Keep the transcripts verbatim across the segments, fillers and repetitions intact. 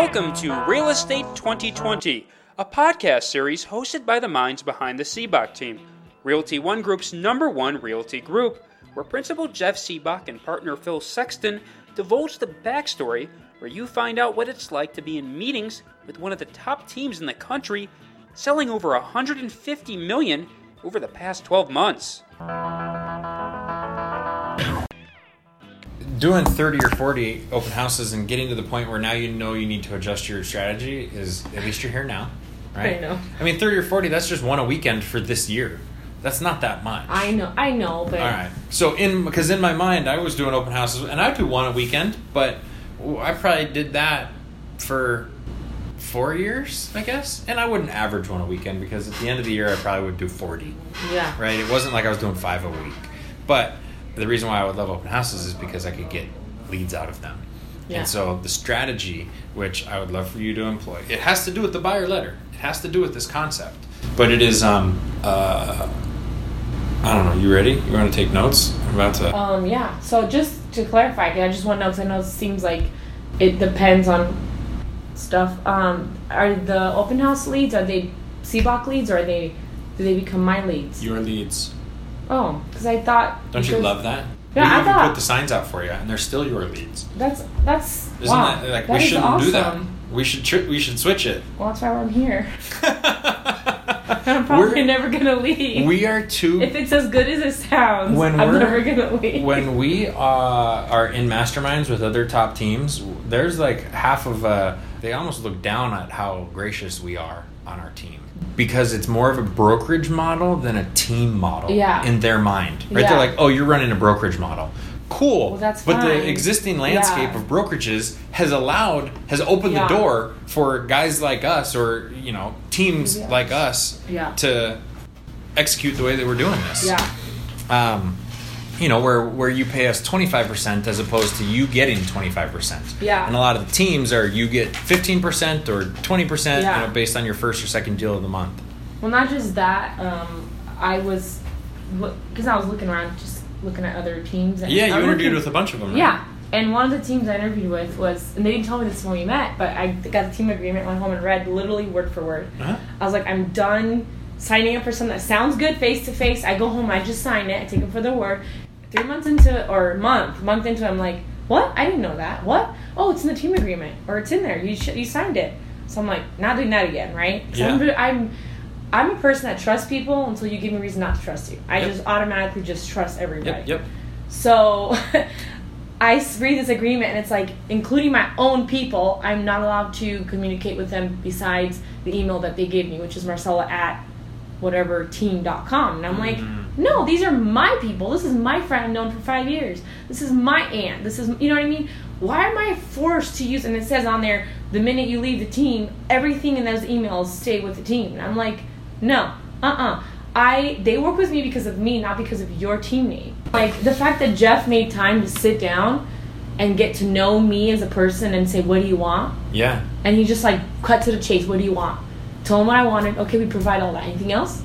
Welcome to Real Estate twenty twenty, a podcast series hosted by the minds behind the C B O C team, Realty One Group's number one realty group, where Principal Jeff Sibbach and partner Phil Sexton divulge the backstory where you find out what it's like to be in meetings with one of the top teams in the country, selling over one hundred fifty million dollars over the past twelve months. Doing thirty or forty open houses and getting to the point where now you know you need to adjust your strategy is, at least you're here now, right? I know. I mean, thirty or forty, that's just one a weekend for this year. That's not that much. I know, I know, but... All right. So, in because in my mind, I was doing open houses, and I'd do one a weekend, but I probably did that for four years, I guess. And I wouldn't average one a weekend, because at the end of the year, I probably would do forty. Yeah. Right? It wasn't like I was doing five a week. But the reason why I would love open houses is because I could get leads out of them. Yeah. And so the strategy, which I would love for you to employ, it has to do with the buyer letter. It has to do with this concept. But it is, um, uh, I don't know, you ready? You want to take notes? I'm about to. Um, yeah. So just to clarify, I just want to know, because I know it seems like it depends on stuff. Um, are the open house leads, are they C B O C leads, or are they, do they become my leads? Your leads. Oh, because I thought... Don't because, you love that? Yeah, we I thought... We put the signs out for you, and they're still your leads. That's... that's Isn't wow. That, like, that we is shouldn't awesome. do that. We should tri- we should switch it. Well, that's why I'm here. I'm probably we're, never going to leave. We are too... If it's as good as it sounds, when I'm never going to leave. When we uh, are in masterminds with other top teams, there's like half of... Uh, they almost look down at how gracious we are on our team. Because it's more of a brokerage model than a team model yeah. in their mind. Right? Yeah. They're like, oh, you're running a brokerage model. Cool. Well, that's but fine. The existing landscape yeah. of brokerages has allowed, has opened yeah. the door for guys like us, or, you know, teams yes. like us yeah. to execute the way that we're doing this. Yeah. Um, you know, where where you pay us twenty-five percent as opposed to you getting twenty-five percent. Yeah. And a lot of the teams are you get fifteen percent or twenty percent yeah. you know, based on your first or second deal of the month. Well, not just that. Um, I was, because I was looking around, just looking at other teams. And yeah, you interviewed looking, with a bunch of them, right? Yeah. And one of the teams I interviewed with was, and they didn't tell me this when we met, but I got the team agreement, went home and read literally word for word. Uh-huh. I was like, I'm done signing up for something that sounds good face-to-face. I go home, I just sign it, I take it for the word. Three months into, or month, month into, I'm like, what? I didn't know that. What? Oh, it's in the team agreement, or it's in there. You sh- you signed it. So I'm like, not doing that again, right? Yeah. I'm, I'm I'm a person that trusts people until you give me a reason not to trust you. I yep. just automatically just trust everybody. Yep. yep. So I read this agreement, and it's like, including my own people, I'm not allowed to communicate with them besides the email that they gave me, which is Marcella at whatever team dot com. And I'm like, no, these are my people. This is my friend I've known for five years. This is my aunt. This is, you know what I mean? Why am I forced to use, and it says on there, the minute you leave the team, everything in those emails stay with the team. And I'm like, no, uh-uh. I, they work with me because of me, not because of your team name. Like, the fact that Jeff made time to sit down and get to know me as a person and say, what do you want? Yeah. And he just like cut to the chase. What do you want? Told him what I wanted. Okay, we provide all that. Anything else?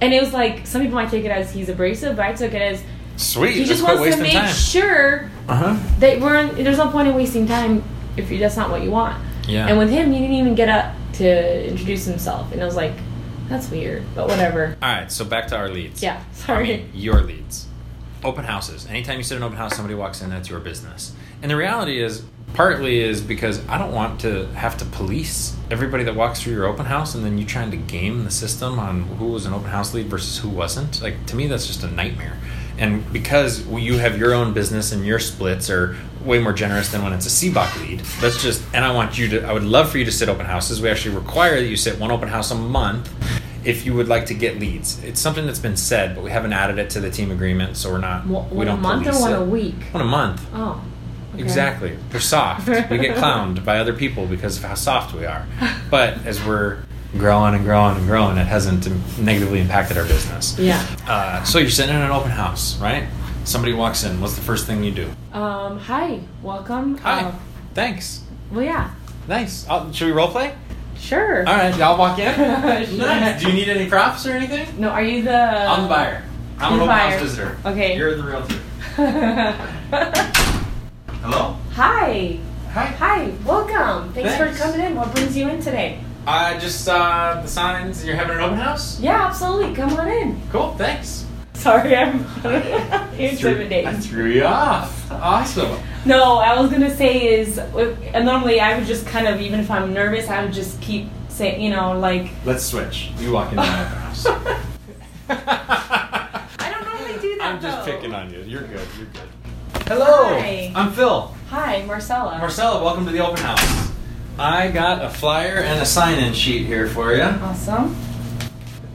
And it was like, some people might take it as he's abrasive, but I took it as sweet. He just wants to make time. sure uh-huh. that we're on, there's no point in wasting time if you, that's not what you want. Yeah. And with him, he didn't even get up to introduce himself, and I was like, that's weird, but whatever. All right, so back to our leads. Yeah, sorry. I mean, your leads, open houses. Anytime you sit in an open house, somebody walks in. That's your business. And the reality is, partly is because I don't want to have to police everybody that walks through your open house, and then you trying to game the system on who was an open house lead versus who wasn't. Like, to me, that's just a nightmare. And because you have your own business and your splits are way more generous than when it's a C B O C lead, that's just, and I want you to, I would love for you to sit open houses. We actually require that you sit one open house a month if you would like to get leads. It's something that's been said, but we haven't added it to the team agreement, so we're not, well, we don't police it. One a month or one a week? One a month. Oh. Okay. Exactly. We're soft. We get clowned by other people because of how soft we are. But as we're growing and growing and growing, it hasn't negatively impacted our business. Yeah. Uh, so you're sitting in an open house, right? Somebody walks in. What's the first thing you do? Um. Hi. Welcome. Hi. Uh, Thanks. Well, yeah. Nice. I'll, should we role play? Sure. All right. Y'all walk in. Nice. Do you need any props or anything? No. Are you the? I'm the buyer. I'm an open buyer. house visitor. Okay. You're the realtor. Hello? Hi. Hi. Hi, welcome. Thanks, Thanks for coming in. What brings you in today? I uh, just uh, the signs. You're having an open house? Yeah, absolutely. Come on in. Cool. Thanks. Sorry, I'm intimidated. I threw you off. Awesome. No, I was gonna say is, and normally I would just kind of, even if I'm nervous, I would just keep saying, you know, like. Let's switch. You walk into my open house. I don't normally do that. I'm just though. Picking on you. You're good. You're good. Hello. Hi. I'm Phil. Hi, Marcella. Marcella, welcome to the open house. I got a flyer and a sign-in sheet here for you. Awesome.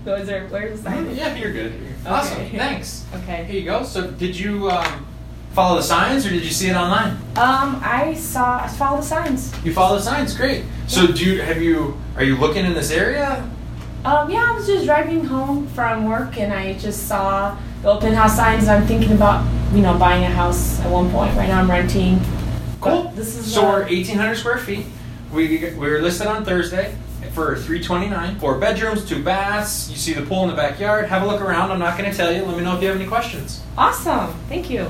Those are where's the sign-in? Yeah, you're good. You're okay. Awesome. Thanks. Okay. Here you go. So, did you um, follow the signs, or did you see it online? Um, I saw. I followed the signs. You followed the signs. Great. So, do you have you? Are you looking in this area? Um, yeah, I was just driving home from work, and I just saw the open house signs. I'm thinking about, you know, buying a house at one point. Right now I'm renting. Cool. But this is so we're eighteen hundred square feet. We we were listed on Thursday for three twenty-nine. Four bedrooms, two baths. You see the pool in the backyard. Have a look around. I'm not going to tell you. Let me know if you have any questions. Awesome. Thank you.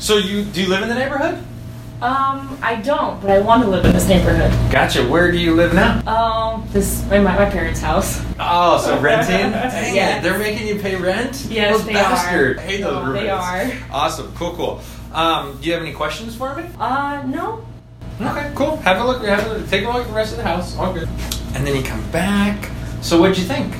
So you do you live in the neighborhood? Um, I don't, but I want to live in this neighborhood. Gotcha. Where do you live now? Um, this my my parents' house. Oh, so renting? Dang yes. it. They're making you pay rent? Yes, those they bastard. are. I hate those oh, roommates. They are. Awesome. Cool, cool. Um, do you have any questions for me? Uh, no. Okay, cool. Have a look. Have a look. Take a look at the rest of the house. All good. And then you come back. So what'd you think?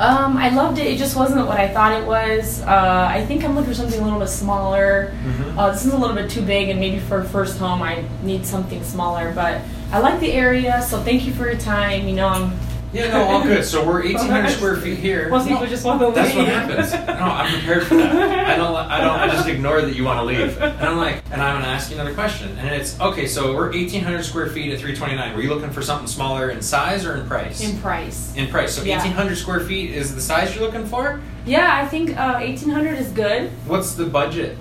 Um, I loved it. It just wasn't what I thought it was. Uh, I think I'm looking for something a little bit smaller. Mm-hmm. Uh, this is a little bit too big, and maybe for a first home, I need something smaller. But I like the area, so thank you for your time. You know, I'm... Yeah, no, all good. So we're eighteen hundred square feet here. Most people no, just want to leave. That's what happens. No, I'm prepared for that. I don't. I don't. I just ignore that you want to leave. And I'm like, and I'm gonna ask you another question. And it's okay. So we're eighteen hundred square feet at three twenty-nine. Were you looking for something smaller in size or in price? In price. In price. So yeah. eighteen hundred square feet is the size you're looking for? Yeah, I think uh, eighteen hundred is good. What's the budget?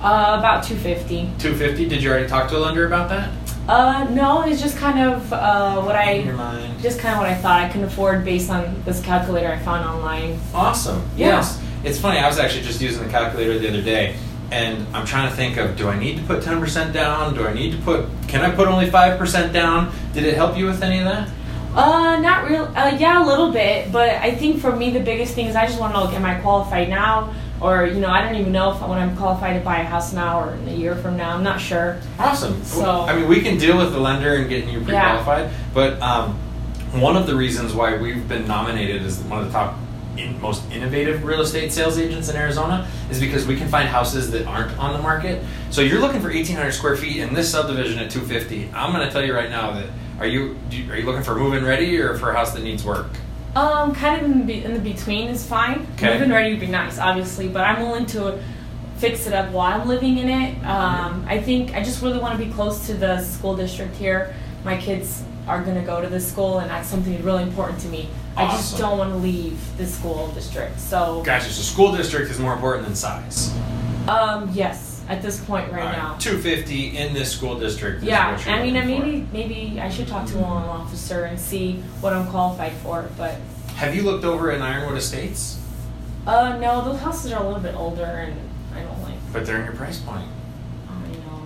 Uh, about two fifty. two fifty. Did you already talk to a lender about that? Uh, no, it's just kind of uh, what I just kind of what I thought I could afford based on this calculator I found online. Awesome. Yeah. Yes. It's funny. I was actually just using the calculator the other day, and I'm trying to think of, do I need to put ten percent down? Do I need to put? Can I put only five percent down? Did it help you with any of that? Uh, not real. Uh, yeah, a little bit, but I think for me the biggest thing is I just want to know, am I qualified now? Or, you know, I don't even know if when I'm qualified to buy a house now or in a year from now. I'm not sure. Awesome. So I mean, we can deal with the lender and getting you pre-qualified. Yeah. But um, one of the reasons why we've been nominated as one of the top in, most innovative real estate sales agents in Arizona is because we can find houses that aren't on the market. So you're looking for eighteen hundred square feet in this subdivision at two fifty. I'm going to tell you right now that are you are you looking for move-in ready or for a house that needs work? Um, kind of in the, in the between is fine. Okay. Living ready would be nice, obviously, but I'm willing to fix it up while I'm living in it. Um, I think I just really want to be close to the school district here. My kids are going to go to this school, and that's something really important to me. Awesome. I just don't want to leave the school district. So gotcha. So school district is more important than size. Um, yes. At this point right, right now. two fifty in this school district. Yeah, I mean, I maybe, maybe I should talk to a loan officer and see what I'm qualified for, but... Have you looked over in Ironwood Estates? Uh, no, those houses are a little bit older and I don't like... But they're in your price point. I know.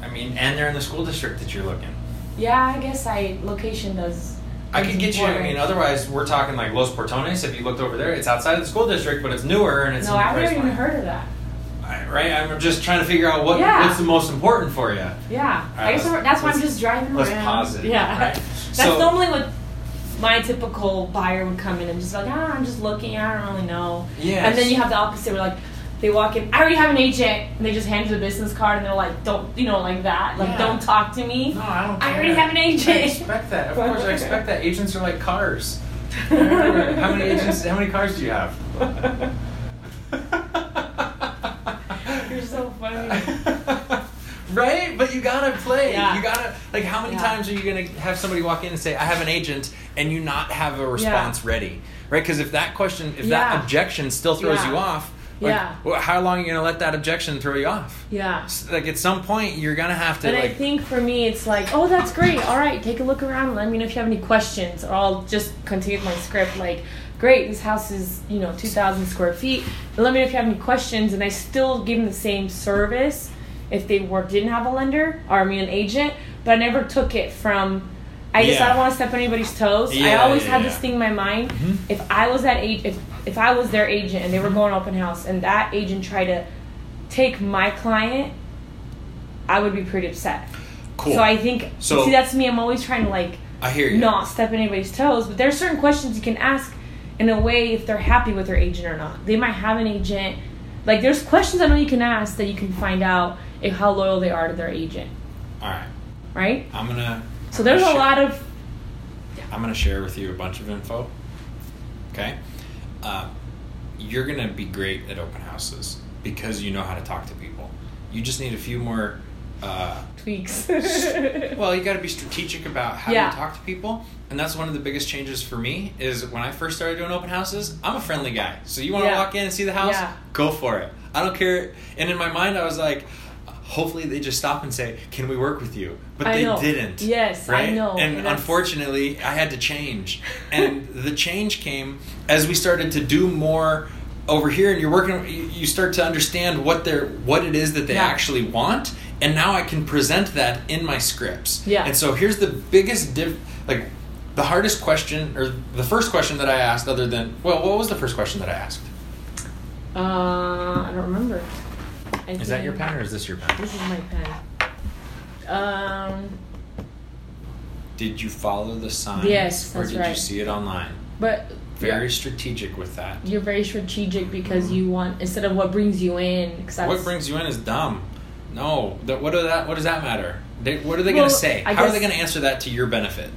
I mean, and they're in the school district that you're looking. Yeah, I guess I, location does... I could get you, I mean, otherwise we're talking like Los Portones. If you looked over there, it's outside of the school district, but it's newer and it's no, in the I've price point. No, I've never even heard of that. Right, I'm just trying to figure out what yeah. what's the most important for you. Yeah, right, I guess that's why I'm just driving let's around. Let's pause it. Yeah, right? That's so, normally what my typical buyer would come in and just like, ah, I'm just looking, I don't really know. Yeah. And then you have the opposite where like they walk in, I already have an agent, and they just hand you the business card and they're like, don't, you know, like that, like yeah. don't talk to me. No, I don't. I already that. have an agent. I expect that. Of course, I expect that. Agents are like cars. How many agents? How many cars do you have? So funny. Right? But you gotta play. Yeah. You gotta, like, how many yeah. times are you gonna have somebody walk in and say, I have an agent, and you not have a response yeah. ready? Right? Because if that question, if yeah. that objection still throws yeah. you off, like, yeah. well, how long are you gonna let that objection throw you off? Yeah. So, like, at some point, you're gonna have to, and like. I think for me, it's like, oh, that's great. All right, take a look around. Let me know if you have any questions, or I'll just continue with my script, like, great, this house is, you know, two thousand square feet. Let me know if you have any questions. And I still give them the same service if they were didn't have a lender or I mean an agent, but I never took it from. I just yeah. I don't want to step on anybody's toes. Yeah, I always yeah, had yeah. this thing in my mind. Mm-hmm. If I was that age, if if I was their agent and they were going open house and that agent tried to take my client, I would be pretty upset. Cool. So I think so, see that's me. I'm always trying to like I hear you. Not step on anybody's toes, but there's certain questions you can ask in a way if they're happy with their agent or not. They might have an agent. Like there's questions I know you can ask that you can find out if how loyal they are to their agent. All right. Right? I'm gonna. So there's a lot of... Yeah. I'm going to share with you a bunch of info, okay? Uh, you're going to be great at open houses because you know how to talk to people. You just need a few more... Uh, tweaks. st- well, you got to be strategic about how yeah. you talk to people, and that's one of the biggest changes for me is when I first started doing open houses, I'm a friendly guy. So you want to yeah. walk in and see the house? Yeah. Go for it. I don't care. And in my mind, I was like... Hopefully they just stop and say, "Can we work with you?" But I they know. didn't. Yes, right? I know. And yes. unfortunately, I had to change. And the change came as we started to do more over here. And you're working. You start to understand what they're, what it is that they yeah. actually want. And now I can present that in my scripts. Yeah. And so here's the biggest diff. Like the hardest question, or the first question that I asked, other than well, what was the first question that I asked? Uh, I don't remember. I is that your pen or is this your pen? This is my pen. Um, did you follow the sign? Yes, that's right. Or did right. you see it online? But very yeah. strategic with that. You're very strategic because mm-hmm. you want instead of what brings you in. Cause what was, brings you in is dumb. No, that what do that what does that matter? They, what are they well, going to say? I how guess, are they going to answer that to your benefit?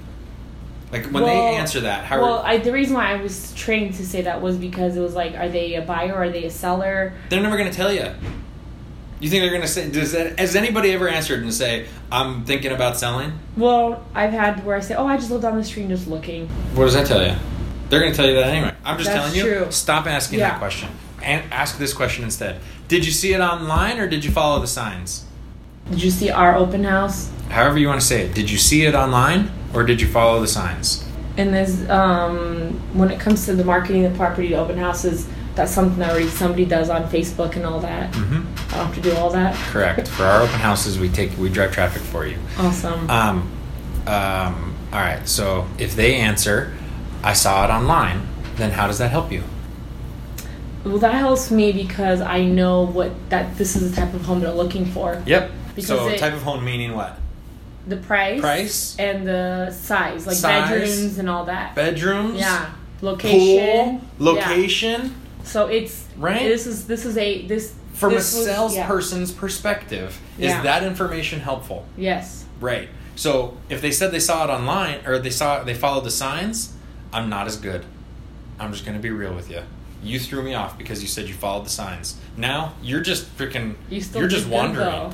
Like when well, they answer that, how? Well, I, the reason why I was trained to say that was because it was like, are they a buyer? Are they a seller? They're never going to tell you. You think they're going to say, does that, has anybody ever answered and say, I'm thinking about selling? Well, I've had where I say, oh, I just live down the street and just looking. What does that tell you? They're going to tell you that anyway. I'm just That's telling you, true. Stop asking yeah. that question. And ask this question instead. Did you see it online or did you follow the signs? Did you see our open house? However you want to say it. Did you see it online or did you follow the signs? And there's, um, when it comes to the marketing of property open houses, that's something that already somebody does on Facebook and all that. Mm-hmm. I don't have to do all that. Correct. For our open houses, we take we drive traffic for you. Awesome. Um, um, all right. So if they answer, I saw it online, then how does that help you? Well, that helps me because I know what that this is the type of home they're looking for. Yep. Because so it, type of home meaning what? The price. Price. And the size, like size, bedrooms and all that. Bedrooms. Yeah. Location. Pool, location. Yeah. So it's right. This is this is a this from this a salesperson's yeah. perspective. Is yeah. that information helpful? Yes. Right. So if they said they saw it online or they saw they followed the signs, I'm not as good. I'm just going to be real with you. You threw me off because you said you followed the signs. Now you're just freaking. You still you're just wandering. Though.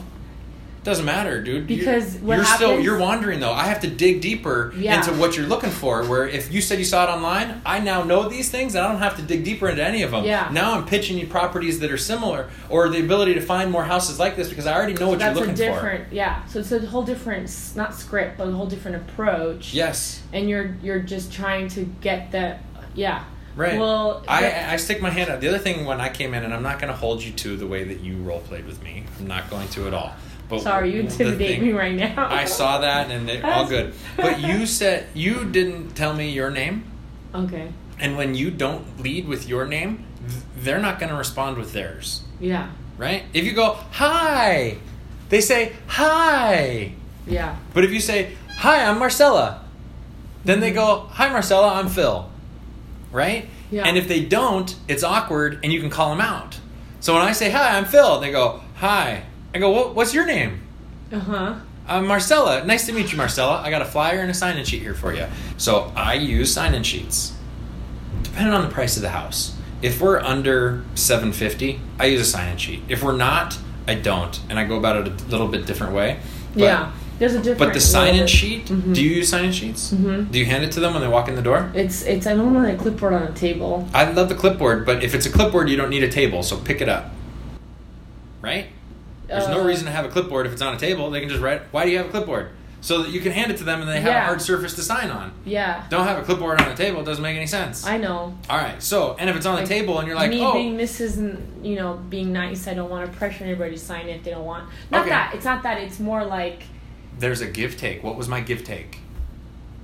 Doesn't matter, dude. Because you're, what you're happens, still you're wandering though. I have to dig deeper yeah. into what you're looking for. Where if you said you saw it online, I now know these things, and I don't have to dig deeper into any of them. Yeah. Now I'm pitching you properties that are similar, or the ability to find more houses like this because I already know so what that's you're looking a different, for. Yeah. So it's a whole different, not script, but a whole different approach. Yes. And you're you're just trying to get that. Yeah. Right. Well, I, I stick my hand out. The other thing when I came in, and I'm not going to hold you to the way that you role played with me. I'm not going to at all. But sorry, you intimidate me right now. I saw that and it, all good. But you said you didn't tell me your name. Okay. And when you don't lead with your name, they're not going to respond with theirs. Yeah. Right? If you go, hi, they say, hi. Yeah. But if you say, hi, I'm Marcella, then they go, hi, Marcella, I'm Phil. Right? Yeah. And if they don't, it's awkward and you can call them out. So when I say, hi, I'm Phil, they go, hi. I go, what, what's your name? Uh-huh. I'm Marcella. Nice to meet you, Marcella. I got a flyer and a sign-in sheet here for you. So I use sign-in sheets. Depending on the price of the house. If we're under seven hundred fifty dollars, I use a sign-in sheet. If we're not, I don't. And I go about it a little bit different way. But, yeah, there's a different. But the sign-in well, sheet, mm-hmm. do you use sign-in sheets? Mm-hmm. Do you hand it to them when they walk in the door? It's, it's. I don't want a clipboard on a table. I love the clipboard, but if it's a clipboard, you don't need a table, so pick it up. Right? There's no reason to have a clipboard if it's on a table. They can just write, why do you have a clipboard? so that you can hand it to them and they have yeah. a hard surface to sign on. Yeah. Don't have a clipboard on the table. It doesn't make any sense. I know. All right. So, and if it's on like, the table and you're like, me oh. Me being Missus you know, being nice, I don't want to pressure anybody to sign it if they don't want. Not okay. that. It's not that. It's more like. There's a give take. What was my give take?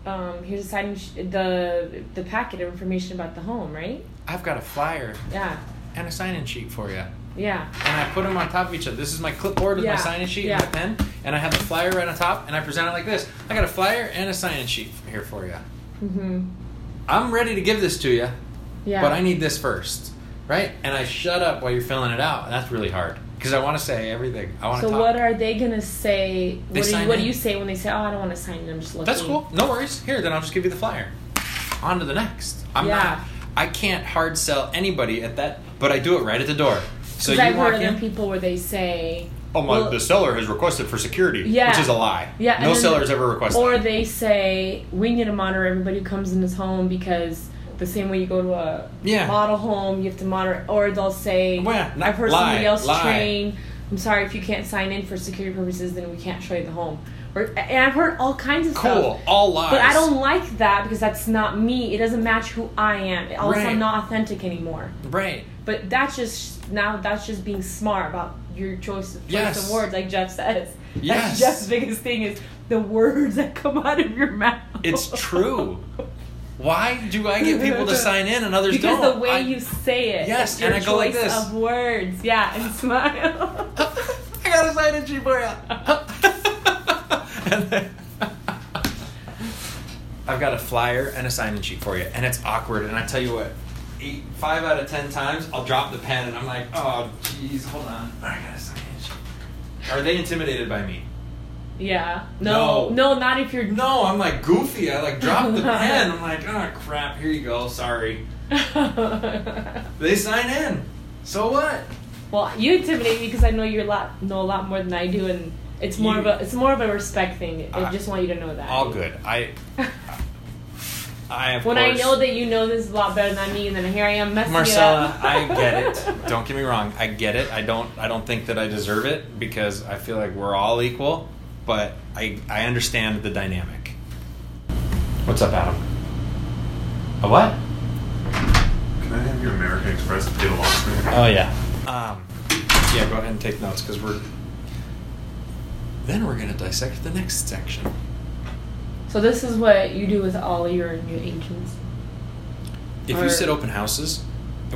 Um, here's signing sh- the the packet of information about the home, right? I've got a flyer. Yeah. And a sign-in sheet for you. Yeah. And I put them on top of each other. This is my clipboard with yeah. my sign-in sheet yeah. and my pen. And I have the flyer right on top. And I present it like this. I got a flyer and a sign-in sheet here for you. Mm-hmm. I'm ready to give this to you. Yeah. But I need this first. Right? And I shut up while you're filling it out. And that's really hard. Because I want to say everything. I want so to talk. So what are they going to say? They what, do you, what do you say when they say, oh, I don't want to sign in. I'm just looking. That's cool. No worries. Here, then I'll just give you the flyer. On to the next. I'm yeah. not... I can't hard sell anybody at that, but I do it right at the door. So you I've walk heard in. People where they say, "Oh my, well, the seller has requested for security," yeah, which is a lie. Yeah, no seller has ever requested. Or that. They say, "We need to monitor everybody who comes in this home because the same way you go to a yeah. model home, you have to monitor." Or they'll say, well, yeah, not, "I've heard lie, somebody else lie. train. I'm sorry if you can't sign in for security purposes, then we can't show you the home." Or, and I've heard all kinds of cool. stuff. Cool, all lies. But I don't like that because that's not me. It doesn't match who I am. Also, right. I'm not authentic anymore. Right. But that's just now. That's just being smart about your choice of, yes. choice of words, like Jeff says. Yes. That's Jeff's biggest thing is the words that come out of your mouth. It's true. Why do I get people to sign in and others because don't? Because the way I, you say it. Yes, and I go like this. Of words, yeah, and smile. I got a sign in sheet for you. I've got a flyer and a sign-in sheet for you, and it's awkward. And I tell you what, eight, five out of ten times, I'll drop the pen, and I'm like, "Oh, geez, hold on, I got a sign-in sheet." Are they intimidated by me? Yeah. No. No, no not if you're. No, I'm like goofy. I like drop the pen. I'm like, "Oh crap, here you go. Sorry." They sign in. So what? Well, you intimidate me because I know you're a lot know a lot more than I do, and. It's more you, of a it's more of a respect thing. I uh, just want you to know that. All good. I, I of when course, I know that you know this a lot better than me, and then here I am messing Marcella, it up. Marcella, I get it. Don't get me wrong. I get it. I don't. I don't think that I deserve it because I feel like we're all equal. But I I understand the dynamic. What's up, Adam? A what? Can I have your American Express deal? Oh yeah. Um. Yeah. Go ahead and take notes because we're. Then we're going to dissect the next section. So this is what you do with all your new agents? If or, you sit open houses,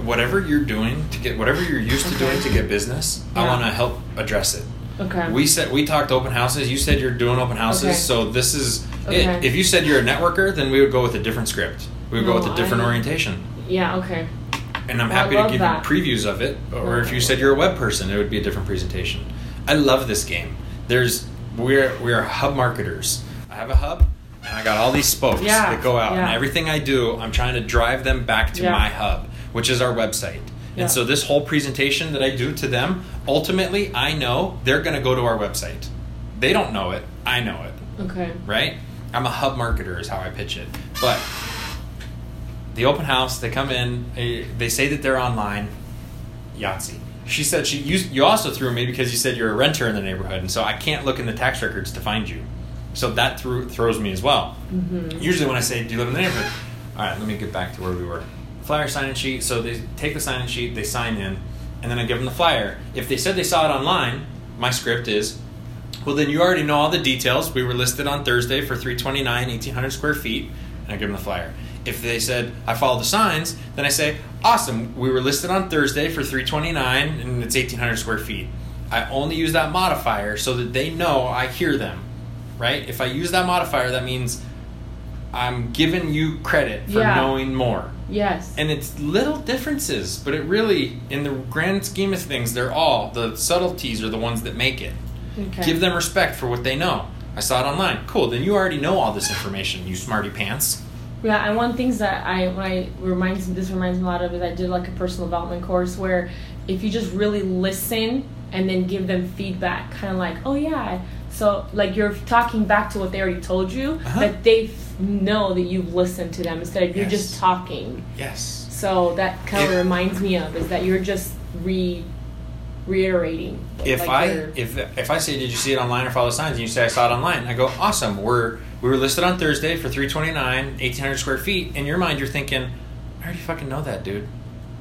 whatever you're doing to get whatever you're used to okay. doing to get business, yeah. I want to help address it. Okay. We said we talked open houses. You said you're doing open houses, okay. so this is okay. it. If you said you're a networker, then we would go with a different script. We would no, go with a different I, orientation. Yeah, okay. And I'm well, happy to give that. you previews of it. Or okay. if you said you're a web person, it would be a different presentation. I love this game. There's we're we're hub marketers. I have a hub, and I got all these spokes yeah, that go out, yeah. and everything I do, I'm trying to drive them back to yeah. my hub, which is our website. Yeah. And so this whole presentation that I do to them, ultimately, I know they're going to go to our website. They don't know it. I know it. Okay. Right? I'm a hub marketer is how I pitch it. But the open house, they come in, they say that they're online. Yahtzee. She said she you, you also threw me because you said you're a renter in the neighborhood, and so I can't look in the tax records to find you. So that threw, throws me as well. Mm-hmm. Usually when I say, do you live in the neighborhood? All right, let me get back to where we were. Flyer sign-in sheet. So they take the sign-in sheet, they sign in, and then I give them the flyer. If they said they saw it online, my script is, well, then you already know all the details. We were listed on Thursday for three twenty-nine, eighteen hundred square feet, and I give them the flyer. If they said, I follow the signs, then I say, awesome, we were listed on Thursday for three twenty-nine and it's eighteen hundred square feet. I only use that modifier so that they know I hear them, right? If I use that modifier, that means I'm giving you credit for yeah. knowing more. Yes. And it's little differences, but it really, in the grand scheme of things, they're all, the subtleties are the ones that make it. Okay. Give them respect for what they know. I saw it online. Cool, then you already know all this information, you smarty pants. Yeah, and one of the things that I, when I reminds me, this reminds me a lot of is I did like a personal development course where if you just really listen and then give them feedback, kind of like, oh yeah, so like you're talking back to what they already told you, uh-huh. but they f- know that you've listened to them instead of you're yes. just talking. Yes. So that kind of reminds me of is that you're just re reiterating. If like I if if I say, did you see it online or follow the signs? And you say, I saw it online. I go, awesome. We're we were listed on Thursday for three twenty-nine, eighteen hundred square feet. In your mind, you're thinking, I already fucking know that, dude.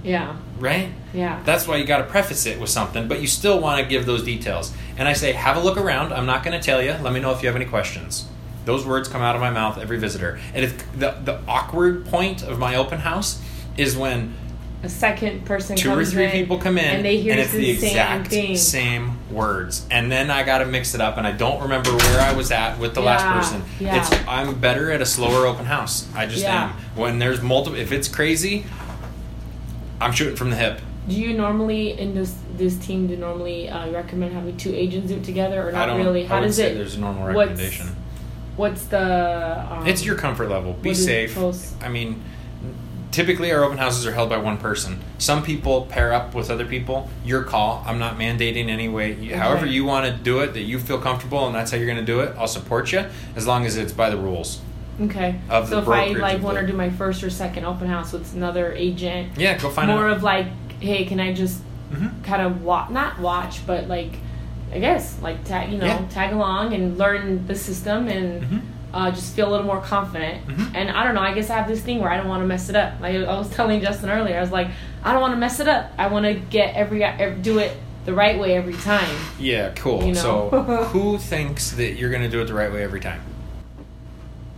Yeah. Right? Yeah. That's why you got to preface it with something, but you still want to give those details. And I say, have a look around. I'm not going to tell you. Let me know if you have any questions. Those words come out of my mouth every visitor. And if the the awkward point of my open house is when a second person two comes or three in, people come in and they hear and it's the, the exact same, thing. same words. And then I got to mix it up and I don't remember where I was at with the yeah, last person. Yeah. It's I'm better at a slower open house. I just yeah. am. When there's multiple, if it's crazy, I'm shooting from the hip. Do you normally, in this this team, do you normally uh, recommend having two agents do it together or not I don't, really? How I would does say it? There's a normal recommendation. What's, what's the... Um, it's your comfort level. Be safe. I mean, typically our open houses are held by one person. Some people pair up with other people. Your call. I'm not mandating any way. Okay. However you want to do it, that you feel comfortable and that's how you're going to do it, I'll support you as long as it's by the rules. Okay. Of so if I like want to do my first or second open house with another agent, yeah, go find more out. Of like, hey, can I just mm-hmm. kind of watch, not watch, but like, I guess like tag, you know, yeah. tag along and learn the system and mm-hmm. uh, just feel a little more confident. Mm-hmm. And I don't know, I guess I have this thing where I don't want to mess it up. Like I was telling Justin earlier, I was like, I don't want to mess it up. I want to get every, every do it the right way every time. Yeah, cool. You know? So who thinks that you're going to do it the right way every time?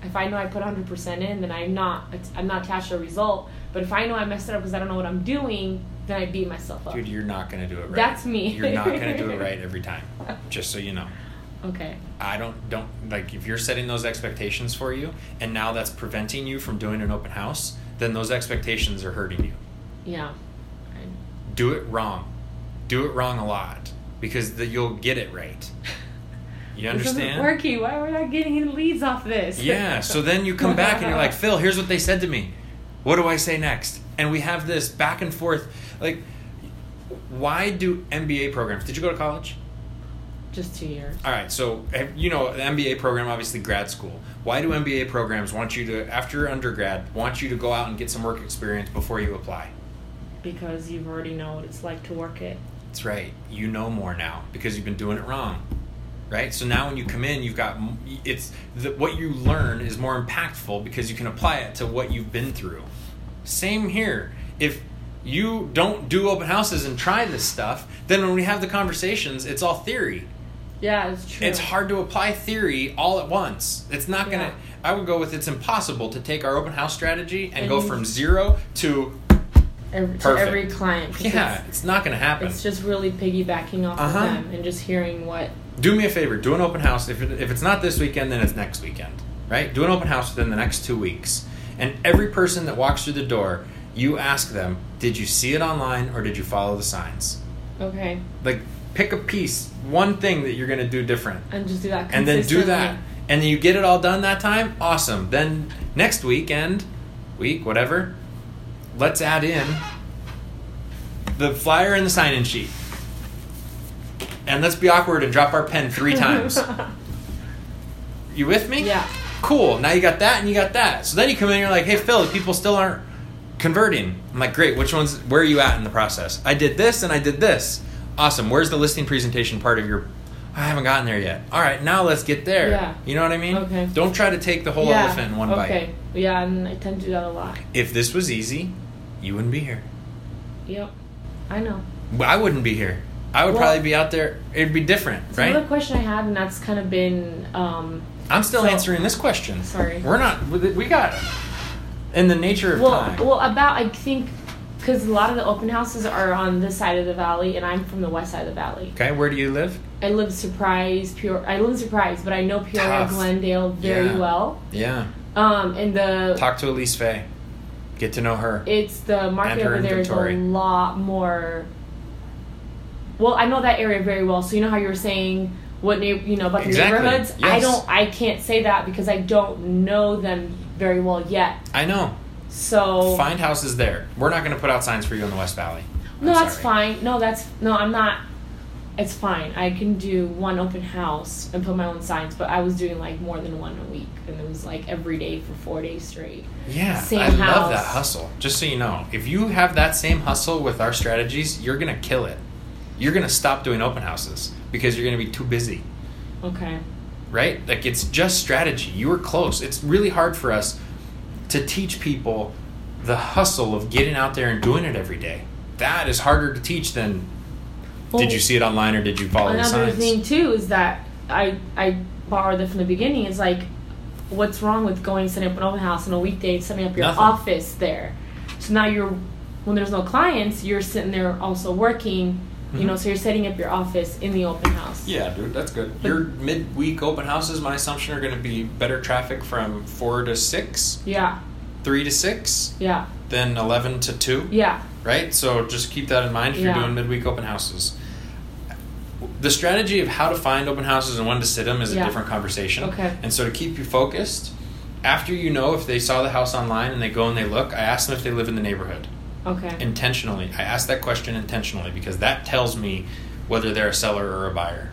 If I know I put one hundred percent in, then I'm not I'm not attached to a result. But if I know I messed it up because I don't know what I'm doing, then I beat myself up. Dude, you're not going to do it right. That's me. You're not going to do it right every time, just so you know. Okay. I don't, don't like, if you're setting those expectations for you, and now that's preventing you from doing an open house, then those expectations are hurting you. Yeah. I... Do it wrong. Do it wrong a lot, because the, you'll get it right. You understand? This isn't working. Why we're not getting any leads off this? Yeah. So then you come back and you're like, Phil, here's what they said to me. What do I say next? And we have this back and forth. Like, why do M B A programs? Did you go to college? Just two years. All right. So, you know, the M B A program, obviously grad school. Why do M B A programs want you to, after undergrad, want you to go out and get some work experience before you apply? Because you already know what it's like to work it. That's right. You know more now because you've been doing it wrong. Right? So now when you come in, you've got, it's, the, what you learn is more impactful because you can apply it to what you've been through. Same here. If you don't do open houses and try this stuff, then when we have the conversations, it's all theory. Yeah, it's true. It's hard to apply theory all at once. It's not going to, yeah. I would go with it's impossible to take our open house strategy and, and go from zero to Every, to every client. Yeah, it's, it's not going to happen. It's just really piggybacking off uh-huh. of them and just hearing what. Do me a favor. Do an open house. If it, if it's not this weekend, then it's next weekend, right? Do an open house within the next two weeks. And every person that walks through the door, you ask them, did you see it online or did you follow the signs? Okay. Like, pick a piece, one thing that you're going to do different. And just do that consistently. And then do that. And then you get it all done that time? Awesome. Then next weekend, week, whatever, let's add in the flyer and the sign-in sheet. And let's be awkward and drop our pen three times. You with me? Yeah. Cool. Now you got that and you got that. So then you come in and you're like, hey, Phil, the people still aren't converting. I'm like, great. Which ones? Where are you at in the process? I did this and I did this. Awesome. Where's the listing presentation part of your... I haven't gotten there yet. All right. Now let's get there. Yeah. You know what I mean? Okay. Don't try to take the whole yeah. elephant in one okay. bite. Okay. Yeah, and I tend to do that a lot. If this was easy... you wouldn't be here. Yep. I know. I wouldn't be here. I would well, probably be out there. It'd be different, so right? Another question I had, and that's kind of been... Um, I'm still so, answering this question. Sorry. We're not... We got... In the nature of well, time. Well, about, I think... because a lot of the open houses are on this side of the valley, and I'm from the west side of the valley. Okay. Where do you live? I live Surprise, Peor- I live in Surprise, but I know Peoria, Glendale very yeah. well. Yeah. Um, and the... Talk to Elise Faye. Get to know her. It's the market over there is a lot more. Well, I know that area very well. So you know how you were saying what na- you know about the exactly. neighborhoods. Yes. I don't. I can't say that because I don't know them very well yet. I know. So find houses there. We're not going to put out signs for you in the West Valley. I'm no, that's sorry. fine. No, that's no. I'm not. It's fine. I can do one open house and put my own signs, but I was doing like more than one a week, and it was like every day for four days straight. Yeah, same I house. Love that hustle. Just so you know, if you have that same hustle with our strategies, you're gonna kill it. you're going to stop doing open houses because you're going to be too busy. Okay. Right? Like, it's just strategy. You were close. It's really hard for us to teach people the hustle of getting out there and doing it every day. That is harder to teach than, well, did you see it online or did you follow the signs? Another thing, too, is that I, I borrowed it from the beginning. It's like, what's wrong with going, setting up an open house on a weekday, setting up your Nothing. office there? So now you're, when there's no clients, you're sitting there also working. You know, so you're setting up your office in the open house. Yeah, dude, that's good. But your midweek open houses, my assumption, are going to be better traffic from four to six. Yeah. three to six. Yeah. Then eleven to two. Yeah. Right? So just keep that in mind if yeah. you're doing midweek open houses. The strategy of how to find open houses and when to sit them is yeah. a different conversation. Okay. And so to keep you focused, after you know if they saw the house online and they go and they look, I ask them if they live in the neighborhood. Okay. Intentionally. I ask that question intentionally because that tells me whether they're a seller or a buyer.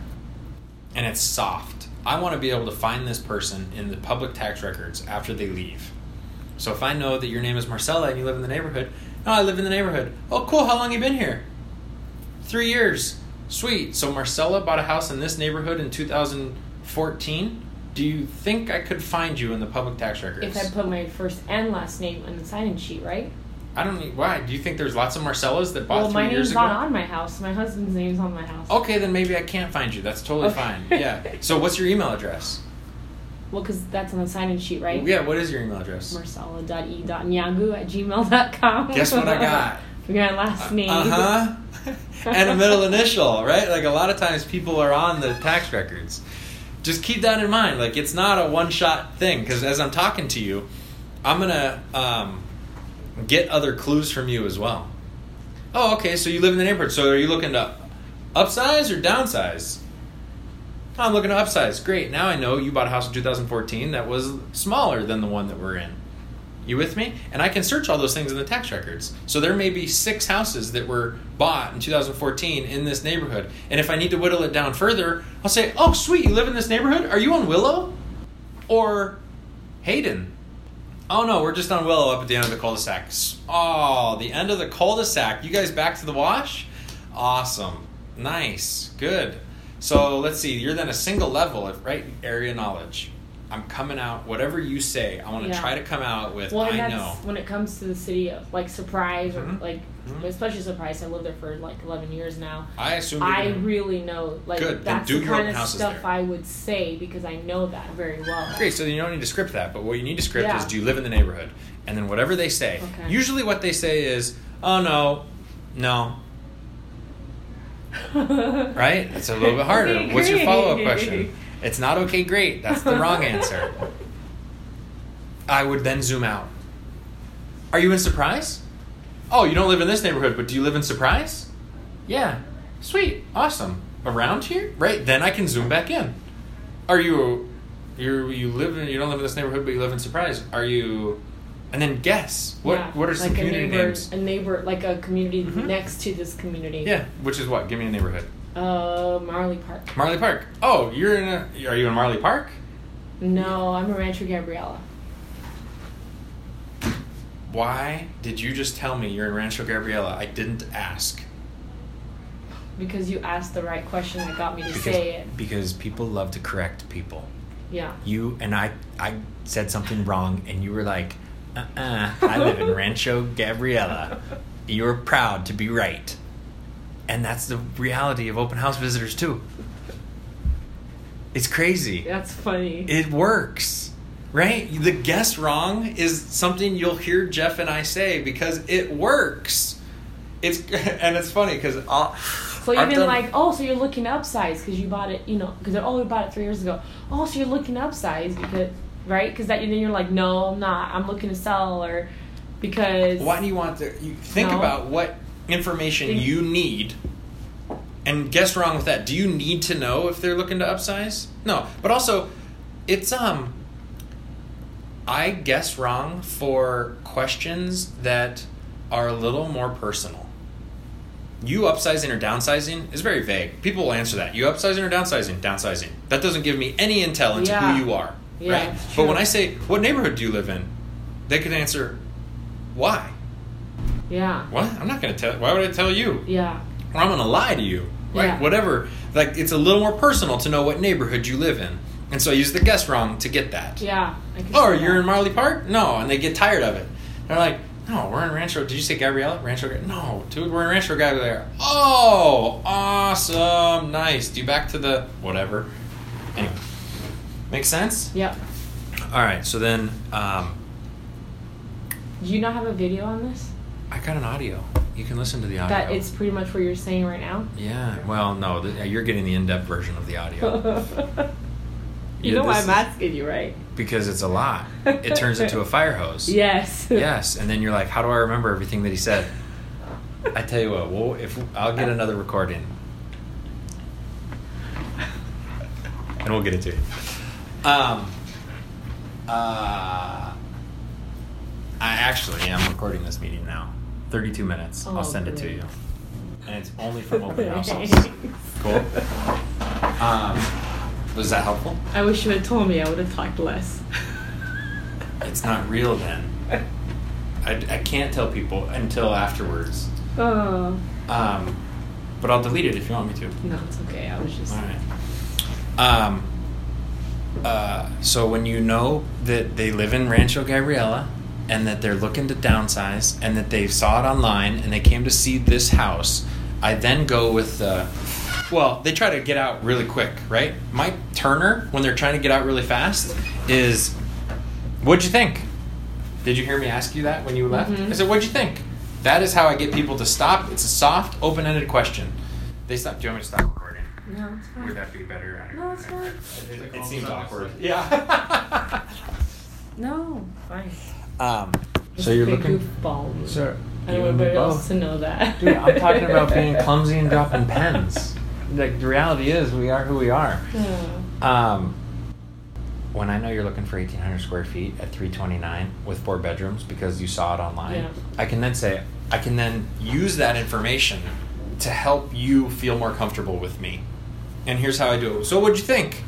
And it's soft. I want to be able to find this person in the public tax records after they leave. So if I know that your name is Marcella and you live in the neighborhood, no, I live in the neighborhood. Oh, cool. How long you been here? Three years. Sweet. So Marcella bought a house in this neighborhood in two thousand fourteen. Do you think I could find you in the public tax records? If I put my first and last name on the sign-in sheet, right? I don't need, why? Do you think there's lots of Marcellas that bought well, three years ago? Well, my name's not on my house. My husband's name's on my house. Okay, then maybe I can't find you. That's totally okay. fine. Yeah. So what's your email address? Well, because that's on the sign-in sheet, right? Well, yeah, what is your email address? marcella dot e dot nyagu at gmail dot com. Guess what I got? Your last name. Uh-huh. And a middle initial, right? Like, a lot of times people are on the tax records. Just keep that in mind. Like, it's not a one-shot thing, because as I'm talking to you, I'm going to... Um, get other clues from you as well. Oh, okay, so you live in the neighborhood. So are you looking to upsize or downsize? Oh, I'm looking to upsize. Great, now I know you bought a house in two thousand fourteen that was smaller than the one that we're in. You with me? And I can search all those things in the tax records. So there may be six houses that were bought in two thousand fourteen in this neighborhood. And if I need to whittle it down further, I'll say, oh, sweet, you live in this neighborhood? Are you on Willow or Hayden? Oh, no, we're just on Willow up at the end of the cul-de-sac. Oh, the end of the cul-de-sac. You guys back to the wash? Awesome. Nice. Good. So let's see. You're then a single level, of, right? Area knowledge. I'm coming out. Whatever you say, I want to yeah. try to come out with, well, I know. When it comes to the city of, like, Surprise, mm-hmm. or, like, mm-hmm. especially Surprise, I lived there for, like, eleven years now. I assume you're I gonna... really know, like, Good. that's the kind of stuff there. I would say because I know that very well. Great, so you don't need to script that, but what you need to script yeah. is, do you live in the neighborhood? And then whatever they say. Okay. Usually what they say is, oh, no, no. Right? That's a little bit harder. What's your follow-up question? It's not okay, great. That's the wrong answer. I would then zoom out. Are you in Surprise? Oh, you don't live in this neighborhood, but do you live in Surprise? Yeah. Sweet. Awesome. Around here? Right. Then I can zoom back in. Are you, you you live in, you don't live in this neighborhood, but you live in Surprise. Are you, and then guess. What yeah, what are some like community a neighbor, names? A neighbor, like a community mm-hmm. next to this community. Yeah. Which is what? Give me a neighborhood. Uh, Marley Park. Marley Park. Oh, you're in a... Are you in Marley Park? No, I'm in Rancho Gabriela. Why did you just tell me you're in Rancho Gabriela? I didn't ask. Because you asked the right question that got me to because, say it. Because people love to correct people. Yeah. You and I, I said something wrong, and you were like, uh-uh, I live in Rancho Gabriela. You're proud to be right. And that's the reality of open house visitors, too. It's crazy. That's funny. It works, right? The guess wrong is something you'll hear Jeff and I say because it works. It's And it's funny because... So even done, like, oh, so you're looking to upsize because you bought it, you know, because oh, we bought it three years ago. Oh, so you're looking to upsize because, right? Because then you're like, no, I'm not. I'm looking to sell or because... Why do you want to... You think no. about what... information you need, and guess wrong with that. Do you need to know if they're looking to upsize? No. But also, it's um I guess wrong for questions that are a little more personal. You upsizing or downsizing is very vague. People will answer that. You upsizing or downsizing? Downsizing. That doesn't give me any intel into yeah. who you are. Yeah, right? But when I say, what neighborhood do you live in? They could answer, why? Yeah. What? I'm not going to tell... Why would I tell you? Yeah. Or I'm going to lie to you. like yeah. whatever. Like, it's a little more personal to know what neighborhood you live in. And so I use the guest wrong to get that. Yeah. Oh, you're that. in Marley Park? No. And they get tired of it. They're like, no, we're in Rancho. Did you say Gabriela? Rancho Gabriela? No, dude, we're in Rancho Gabriela. Oh, awesome. Nice. Do you back to the whatever. Anyway. Make sense? Yep. All right. So then. Um, Do you not have a video on this? I got an audio. You can listen to the audio. That it's pretty much what you're saying right now? Yeah. Well, no. The, you're getting the in-depth version of the audio. You know why I'm asking you, right? Because it's a lot. It turns into a fire hose. Yes. Yes. And then you're like, how do I remember everything that he said? I tell you what, we'll, if I'll get another recording. And we'll get it to you. Um, uh, I actually am recording this meeting now. thirty-two minutes. Oh, I'll send great. it to you. And it's only from open houses. Cool. Um... Was that helpful? I wish you had told me. I would have talked less. It's not real then. I, I can't tell people until afterwards. Oh. Um, but I'll delete it if you want me to. No, it's okay. I was just... All right. Um, uh, so when you know that they live in Rancho Gabriela and that they're looking to downsize and that they saw it online and they came to see this house, I then go with... Uh, Well, they try to get out really quick, right? Mike Turner, when they're trying to get out really fast, is, what'd you think? Did you hear me ask you that when you left? Mm-hmm. I said, what'd you think? That is how I get people to stop. It's a soft, open-ended question. They stop. Do you want me to stop recording? No, it's fine. Would that be better? No, it's fine. It, it seems awkward. Yeah. No, fine. Um, so you're looking... Goofball. Sure. I don't want everybody else to know that. Dude, I'm talking about being clumsy and dropping pens. Like, the reality is, we are who we are. Yeah. Um, when I know you're looking for eighteen hundred square feet at three twenty-nine with four bedrooms because you saw it online, yeah. I can then say, I can then use that information to help you feel more comfortable with me. And here's how I do it. So what'd you think?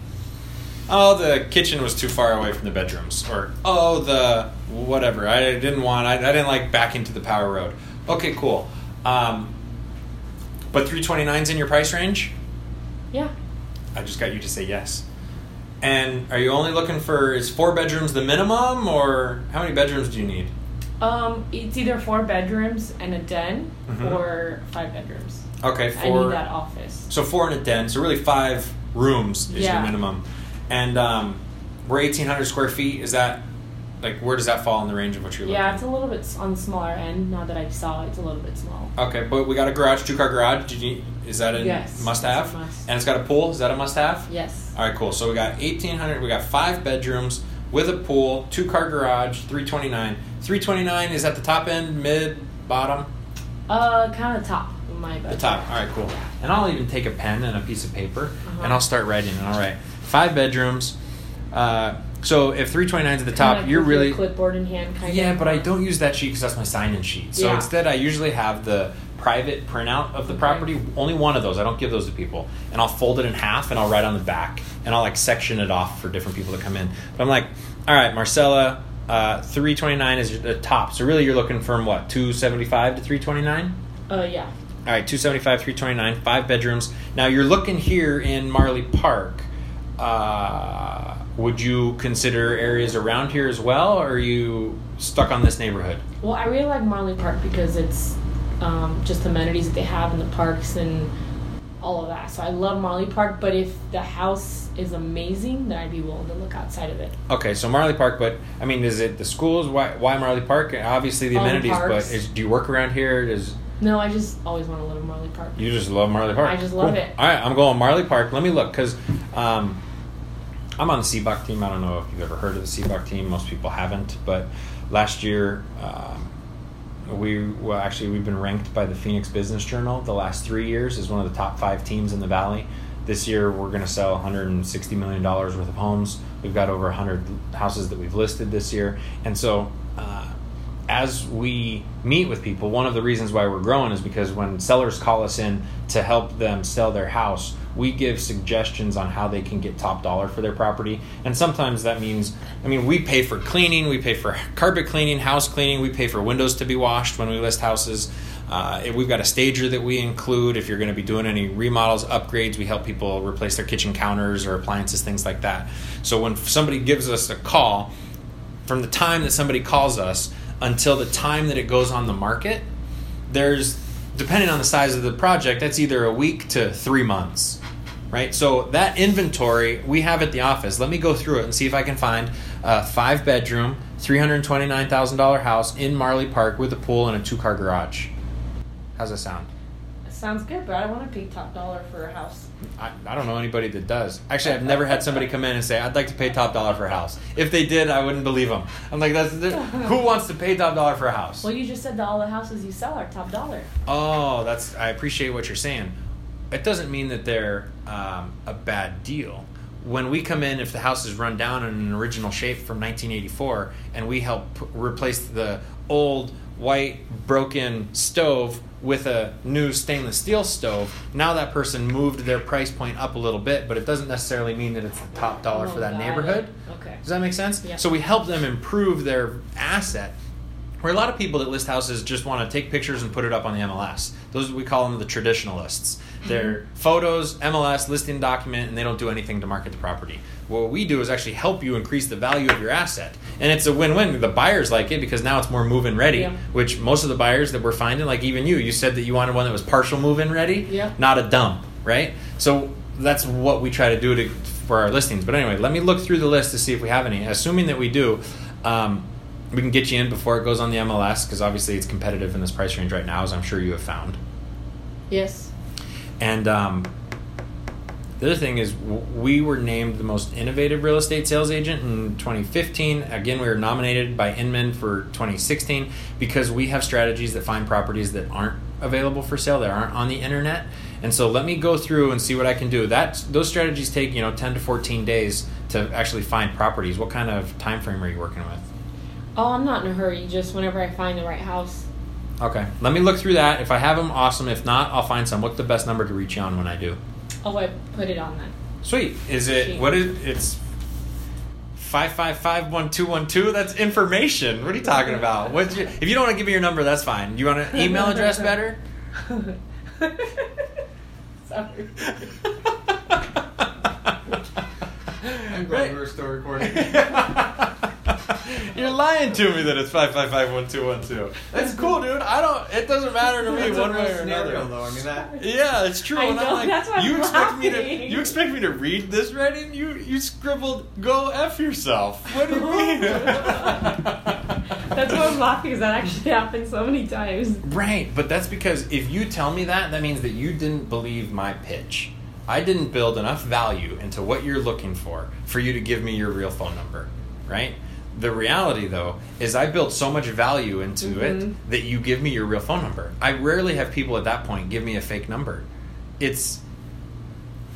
Oh, the kitchen was too far away from the bedrooms. Or, oh, the whatever. I didn't want, I, I didn't like backing to the power road. Okay, cool. Um... But three twenty-nine's in your price range? Yeah. I just got you to say yes. And are you only looking for, is four bedrooms the minimum, or how many bedrooms do you need? Um, it's either four bedrooms and a den, mm-hmm. or five bedrooms. Okay, four. I need that office. So four and a den, so really five rooms is yeah. your minimum. And um, we're eighteen hundred square feet, is that, like, where does that fall in the range of what you're looking at? Yeah, it's a little bit on the smaller end. Now that I saw it, it's a little bit small. Okay, but we got a garage, two-car garage. Did you, is that a yes, must-have? Must. And it's got a pool. Is that a must-have? Yes. All right, cool. So we got eighteen hundred. We got five bedrooms with a pool, two-car garage, three twenty-nine. three twenty-nine is at the top end, mid, bottom? Uh, kind of top. My budget. The top. All right, cool. And I'll even take a pen and a piece of paper, uh-huh. and I'll start writing. And I'll write five bedrooms. Uh... So if three twenty-nine is at the top, you're really... clipboard in hand kind of. Yeah, but I don't use that sheet because that's my sign-in sheet. So yeah. instead, I usually have the private printout of the okay. property. Only one of those. I don't give those to people. And I'll fold it in half, and I'll write on the back. And I'll, like, section it off for different people to come in. But I'm like, all right, Marcella, uh, three twenty-nine is the top. So really, you're looking from, what, two seventy-five to three twenty-nine? Uh, yeah. All right, two seventy-five, three twenty-nine, five bedrooms. Now, you're looking here in Marley Park. Uh... Would you consider areas around here as well, or are you stuck on this neighborhood? Well, I really like Marley Park because it's um, just the amenities that they have in the parks and all of that. So I love Marley Park, but if the house is amazing, then I'd be willing to look outside of it. Okay, so Marley Park, but, I mean, is it the schools? Why, why Marley Park? Obviously the all amenities, the but is, do you work around here? Does... No, I just always want to live in Marley Park. You just love Marley Park? I just love cool. it. All right, I'm going Marley Park. Let me look, because... Um, I'm on the C B O C team. I don't know if you've ever heard of the C B O C team. Most people haven't. But last year, um, we well, actually, we've been ranked by the Phoenix Business Journal the last three years as one of the top five teams in the Valley. This year, we're going to sell one hundred sixty million dollars worth of homes. We've got over one hundred houses that we've listed this year. And so uh, as we meet with people, one of the reasons why we're growing is because when sellers call us in to help them sell their house, we give suggestions on how they can get top dollar for their property. And sometimes that means, I mean, we pay for cleaning, we pay for carpet cleaning, house cleaning, we pay for windows to be washed when we list houses. Uh, we've got a stager that we include. If you're going to be doing any remodels, upgrades, we help people replace their kitchen counters or appliances, things like that. So when somebody gives us a call, from the time that somebody calls us until the time that it goes on the market, there's, depending on the size of the project, that's either a week to three months, right? So that inventory we have at the office, let me go through it and see if I can find a five-bedroom, three hundred twenty-nine thousand dollars house in Marley Park with a pool and a two-car garage. How's that sound? It sounds good, but I don't want to pay top dollar for a house. I, I don't know anybody that does. Actually, I've never had somebody come in and say, I'd like to pay top dollar for a house. If they did, I wouldn't believe them. I'm like, that's who wants to pay top dollar for a house? Well, you just said that all the houses you sell are top dollar. Oh, that's I appreciate what you're saying. It doesn't mean that they're um, a bad deal. When we come in, if the house is run down in an original shape from nineteen eighty-four, and we help p- replace the old white broken stove with a new stainless steel stove, now that person moved their price point up a little bit, but it doesn't necessarily mean that it's the top dollar oh, for that neighborhood. Okay. Does that make sense? Yeah. So we help them improve their asset. Where a lot of people that list houses just want to take pictures and put it up on the M L S. Those, we call them the traditionalists. They're mm-hmm. photos, M L S, listing document, and they don't do anything to market the property. What we do is actually help you increase the value of your asset. And it's a win-win. The buyers like it because now it's more move-in ready, yeah. which most of the buyers that we're finding, like even you, you said that you wanted one that was partial move-in ready, yeah. not a dump, right? So that's what we try to do to, for our listings. But anyway, let me look through the list to see if we have any. Assuming that we do, um, we can get you in before it goes on the M L S because obviously it's competitive in this price range right now, as I'm sure you have found. Yes. And um, the other thing is w- we were named the most innovative real estate sales agent in twenty fifteen. Again, we were nominated by Inman for twenty sixteen because we have strategies that find properties that aren't available for sale, that aren't on the internet. And so let me go through and see what I can do. That, those strategies take, you know, ten to fourteen days to actually find properties. What kind of time frame are you working with? Oh, I'm not in a hurry. Just whenever I find the right house. Okay. Let me look through that. If I have them, awesome. If not, I'll find some. What's the best number to reach you on when I do? Oh, I put it on then. Sweet. Is it, Jeez. what is, it's five five five, one two one two? That's information. What are you talking about? What's your, if you don't want to give me your number, that's fine. You want an email address better? Sorry. I'm glad right? we were still recording. You're lying to me that it's five five five, one two one two. That's cool, dude. I don't. It doesn't matter to me one way or another. Though. I mean that. Yeah, it's true. I and know, I'm like, that's you I'm expect laughing. me to. You expect me to read this writing? You you scribbled "go f yourself." What do you mean? That's what I'm laughing because that actually happened so many times. Right, but that's because if you tell me that, that means that you didn't believe my pitch. I didn't build enough value into what you're looking for for you to give me your real phone number, right? The reality, though, is I built so much value into mm-hmm. it that you give me your real phone number. I rarely have people at that point give me a fake number. It's,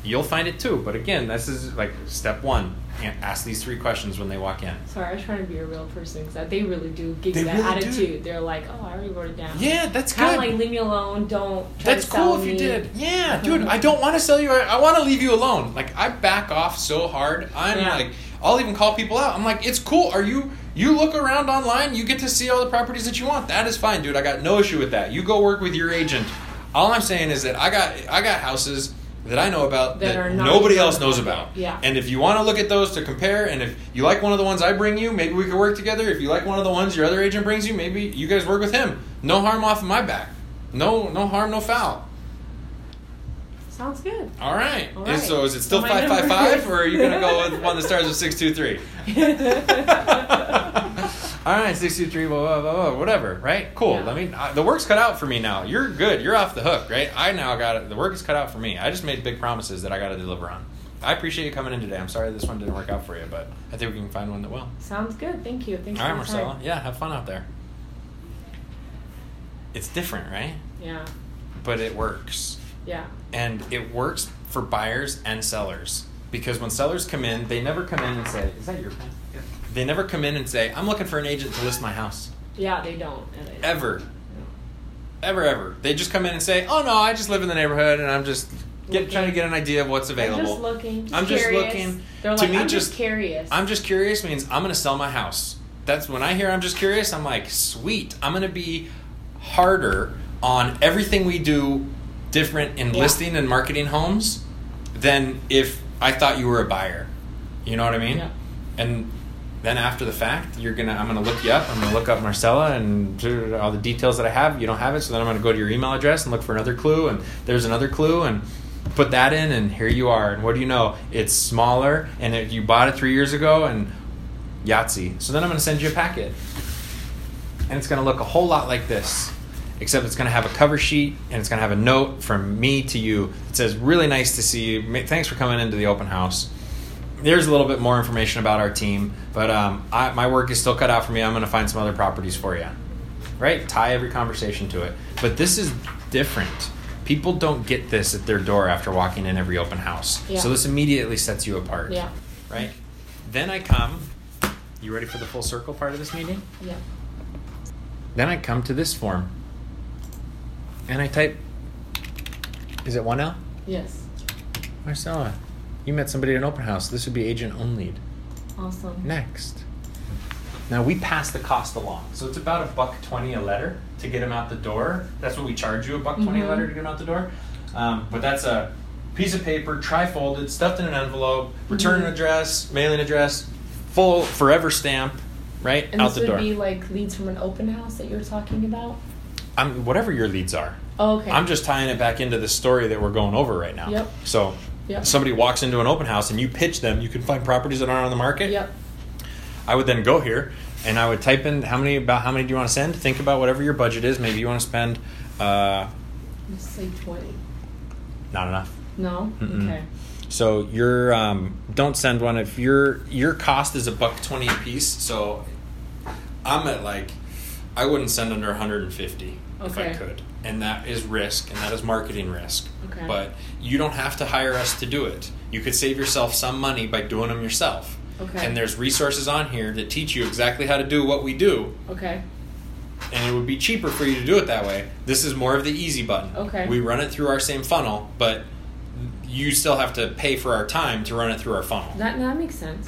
you'll find it too. But again, this is like step one. Ask these three questions when they walk in. Sorry, I was trying to be a real person because they really do give you that really attitude. Do. They're like, oh, I already wrote it down. Yeah, that's kind good. Kind of like, leave me alone. Don't try that's to sell me. That's cool if you did. Yeah, mm-hmm. dude, I don't want to sell you. I want to leave you alone. Like, I back off so hard. I'm yeah. like... I'll even call people out. I'm like, it's cool. Are you, you look around online, you get to see all the properties that you want. That is fine, dude. I got no issue with that. You go work with your agent. All I'm saying is that I got, I got houses that I know about that, that nobody else knows about. Yeah. And if you want to look at those to compare, and if you like one of the ones I bring you, maybe we could work together. If you like one of the ones your other agent brings you, maybe you guys work with him. No harm off of my back. No, no harm, no foul. Sounds good. All right. All right. So is it still five five five, five, five, or are you going to go with one that starts with six two three? All right, six two three, blah, blah, blah, blah, whatever, right? Cool. Yeah. I mean, I, the work's cut out for me now. You're good. You're off the hook, right? I now got it. The work is cut out for me. I just made big promises that I got to deliver on. I appreciate you coming in today. I'm sorry this one didn't work out for you, but I think we can find one that will. Sounds good. Thank you. Thanks All right, Marcella. Time. Yeah, have fun out there. It's different, right? Yeah. But it works. Yeah. And it works for buyers and sellers because when sellers come in, they never come in and say, is that your pen? Yeah. They never come in and say, I'm looking for an agent to list my house. Yeah, they don't. They don't. Ever. Yeah. Ever, ever. They just come in and say, oh, no, I just live in the neighborhood and I'm just get, trying to get an idea of what's available. I'm just looking. Just I'm just curious. looking. They're like, to me, I'm just, just curious. I'm just curious means I'm going to sell my house. That's when I hear I'm just curious, I'm like, sweet. I'm going to be harder on everything we do different in yeah. listing and marketing homes than if I thought you were a buyer. You know what I mean? Yeah. And then after the fact, you're gonna I'm gonna look you up. I'm gonna look up Marcella and all the details that I have. You don't have it, so then I'm gonna go to your email address and look for another clue. And there's another clue, and put that in, and here you are. And what do you know? It's smaller, and it, you bought it three years ago, and Yahtzee. So then I'm gonna send you a packet, and it's gonna look a whole lot like this, except it's gonna have a cover sheet and it's gonna have a note from me to you. It says, "Really nice to see you. Thanks for coming into the open house. There's a little bit more information about our team, but um, I, my work is still cut out for me. I'm going to find some other properties for you." Right? Tie every conversation to it. But this is different. People don't get this at their door after walking in every open house. Yeah. So this immediately sets you apart. Yeah. Right? Then I come. You ready for the full circle part of this meeting? Yeah. Then I come to this form. And I type, is it one L? Yes. Marcella, you met somebody at an open house. This would be agent only. Awesome. Next. Now we pass the cost along. So it's about a buck twenty a letter to get them out the door. That's what we charge you, a buck twenty mm-hmm. a letter to get them out the door. Um, but that's a piece of paper, tri-folded, stuffed in an envelope, return mm-hmm. address, mailing address, full forever stamp, right? And out the door. And this would be like leads from an open house that you were talking about? I'm, whatever your leads are. Oh, okay. I'm just tying it back into the story that we're going over right now. Yep. So... Yep. Somebody walks into an open house and you pitch them, you can find properties that aren't on the market. Yep. I would then go here and I would type in how many about how many do you want to send? Think about whatever your budget is. Maybe you want to spend uh let's say twenty. Not enough. No? Mm-mm. Okay. So your um don't send one if your your cost is a buck twenty a piece, so I'm at like I wouldn't send under one hundred fifty. Okay. If I could. And that is risk, and that is marketing risk. Okay. But you don't have to hire us to do it. You could save yourself some money by doing them yourself. Okay. And there's resources on here that teach you exactly how to do what we do. Okay. And it would be cheaper for you to do it that way. This is more of the easy button. Okay. We run it through our same funnel, but you still have to pay for our time to run it through our funnel. That, that makes sense.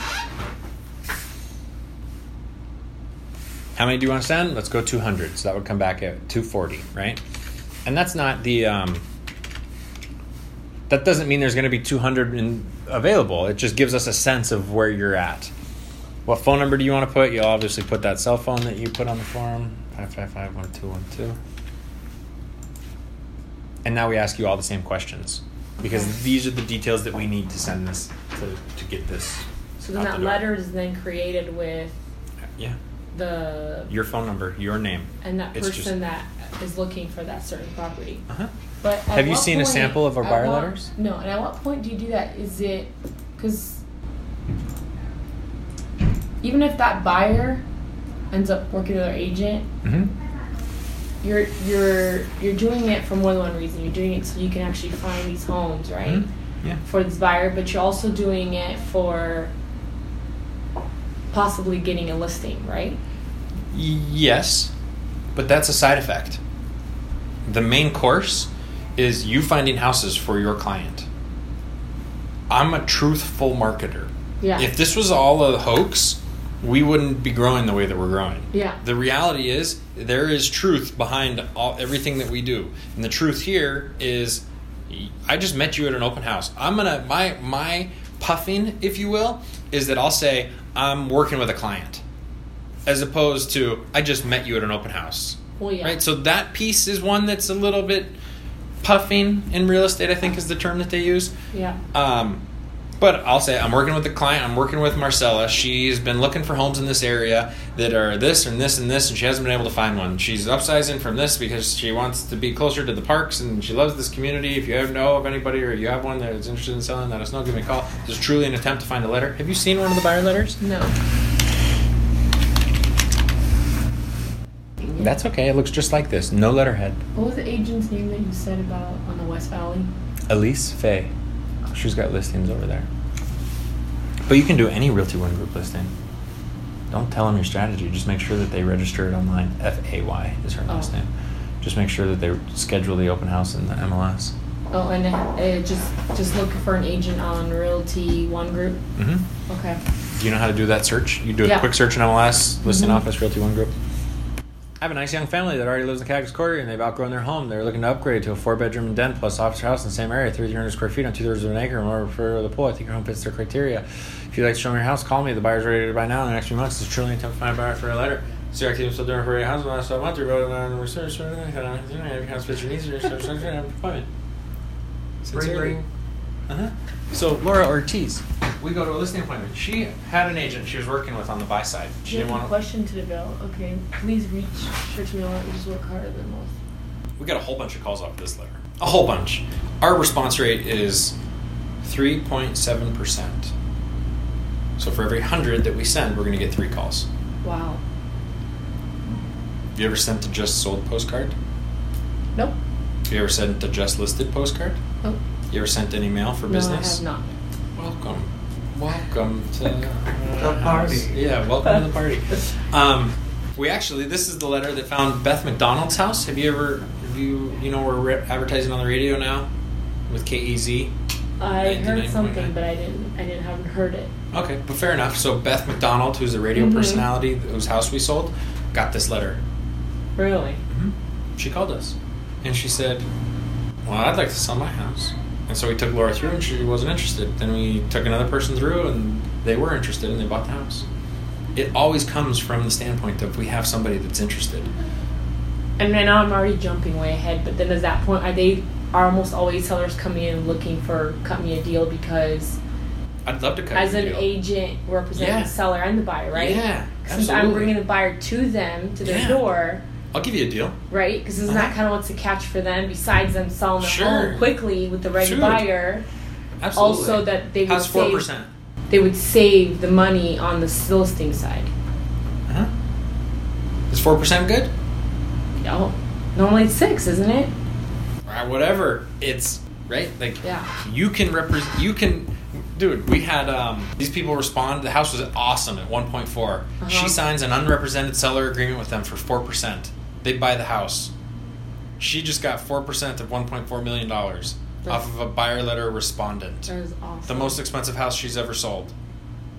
How many do you want to send? Let's go two hundred. So that would come back at two forty, right? And that's not the... Um, that doesn't mean there's going to be two hundred in, available. It just gives us a sense of where you're at. What phone number do you want to put? You'll obviously put that cell phone that you put on the form. five five five, one two one two. And now we ask you all the same questions. Because these are the details that we need to send this, to, to get this. So then that letter is then created with... Yeah. The your phone number, your name, and that person just, that is looking for that certain property. Uh-huh. But have you seen point, a sample of our buyer want, letters? No. And at what point do you do that? Is it because even if that buyer ends up working with our agent, mm-hmm. you're you're you're doing it for more than one reason. You're doing it so you can actually find these homes, right? Mm-hmm. Yeah. For this buyer, but you're also doing it for possibly getting a listing, right? Yes, but that's a side effect. The main course is you finding houses for your client. I'm a truthful marketer. Yeah. If this was all a hoax, we wouldn't be growing the way that we're growing. Yeah. The reality is there is truth behind all everything that we do. And the truth here is I just met you at an open house. I'm gonna my my puffing, if you will, is that I'll say I'm working with a client as opposed to I just met you at an open house. Well, yeah. Right? So that piece is one that's a little bit puffing in real estate, I think is the term that they use. Yeah. Um, but I'll say I'm working with a client. I'm working with Marcella. She's been looking for homes in this area that are this and this and this, and she hasn't been able to find one. She's upsizing from this because she wants to be closer to the parks, and she loves this community. If you ever know of anybody or you have one that is interested in selling, let us know. Give me a call. This is truly an attempt to find a letter. Have you seen one of the buyer letters? No. That's okay. It looks just like this. No letterhead. What was the agent's name that you said about on the West Valley? Elise Faye. She's got listings over there. But you can do any Realty One Group listing. Don't tell them your strategy. Just make sure that they register it online. F A Y is her oh. last name. Just make sure that they schedule the open house in the M L S. Oh, and uh, just just look for an agent on Realty One Group? Mm-hmm. Okay. Do you know how to do that search? You do a yeah. quick search in M L S, listing mm-hmm. office, Realty One Group. I have a nice young family that already lives in Cactus Court, and they've outgrown their home. They're looking to upgrade to a four-bedroom den plus office house in the same area, three hundred square feet on two-thirds of an acre, and more for the pool. I think your home fits their criteria. If you'd like to show me your house, call me. The buyer's ready to buy now in the next few months. It's truly a tough find buyer for a letter. See, I keep still doing for a house in the last twelve months. You wrote on research. Your house fits your needs. Your search center. Have an appointment. Sincerely. Uh-huh. So, Laura Ortiz. We go to a listing appointment. She had an agent she was working with on the buy side. She you didn't have want a question to the bell. Okay, please reach search me out and just work harder than most. We got a whole bunch of calls off this letter. A whole bunch. Our response rate is three point seven percent. So for every one hundred that we send, we're going to get three calls. Wow. You ever sent a just sold postcard? Nope. You ever sent a just listed postcard? Nope. You ever sent any mail for no, business? No, I have not. Welcome. Welcome to the party. Yeah, welcome to the party. Um, we actually, this is the letter that found Beth McDonald's house. Have you ever, have you, you know, we're re- advertising on the radio now with K E Z. I heard something, but I didn't, I didn't, haven't heard it. Okay, but fair enough. So Beth McDonald, who's a radio mm-hmm. personality whose house we sold, got this letter. Really? Mm-hmm. She called us, and she said, "Well, I'd like to sell my house." And so we took Laura through, and she wasn't interested. Then we took another person through, and they were interested, and they bought the house. It always comes from the standpoint of we have somebody that's interested. And right now I'm already jumping way ahead, but then at that point, are they are almost always sellers coming in looking for cut me a deal because I'd love to cut as you a deal. As an agent representing yeah. the seller and the buyer, right? Yeah, absolutely. Since I'm bringing the buyer to them, to their yeah. door. I'll give you a deal. Right? Because isn't uh-huh. that kind of what's the catch for them, besides them selling the sure. home quickly with the right sure. buyer? Absolutely. Also that they would How's four percent? Save, they would save the money on the listing side. Uh-huh. Is four percent good? No. Normally it's six, isn't it? Right, whatever. It's, right? Like, yeah. you can represent, you can, dude, we had, um, these people respond, the house was awesome at one point four. Uh-huh. She signs an unrepresented seller agreement with them for four percent. They buy the house. She just got four percent of one point four million dollars that's, off of a buyer letter respondent. That is awesome. The most expensive house she's ever sold.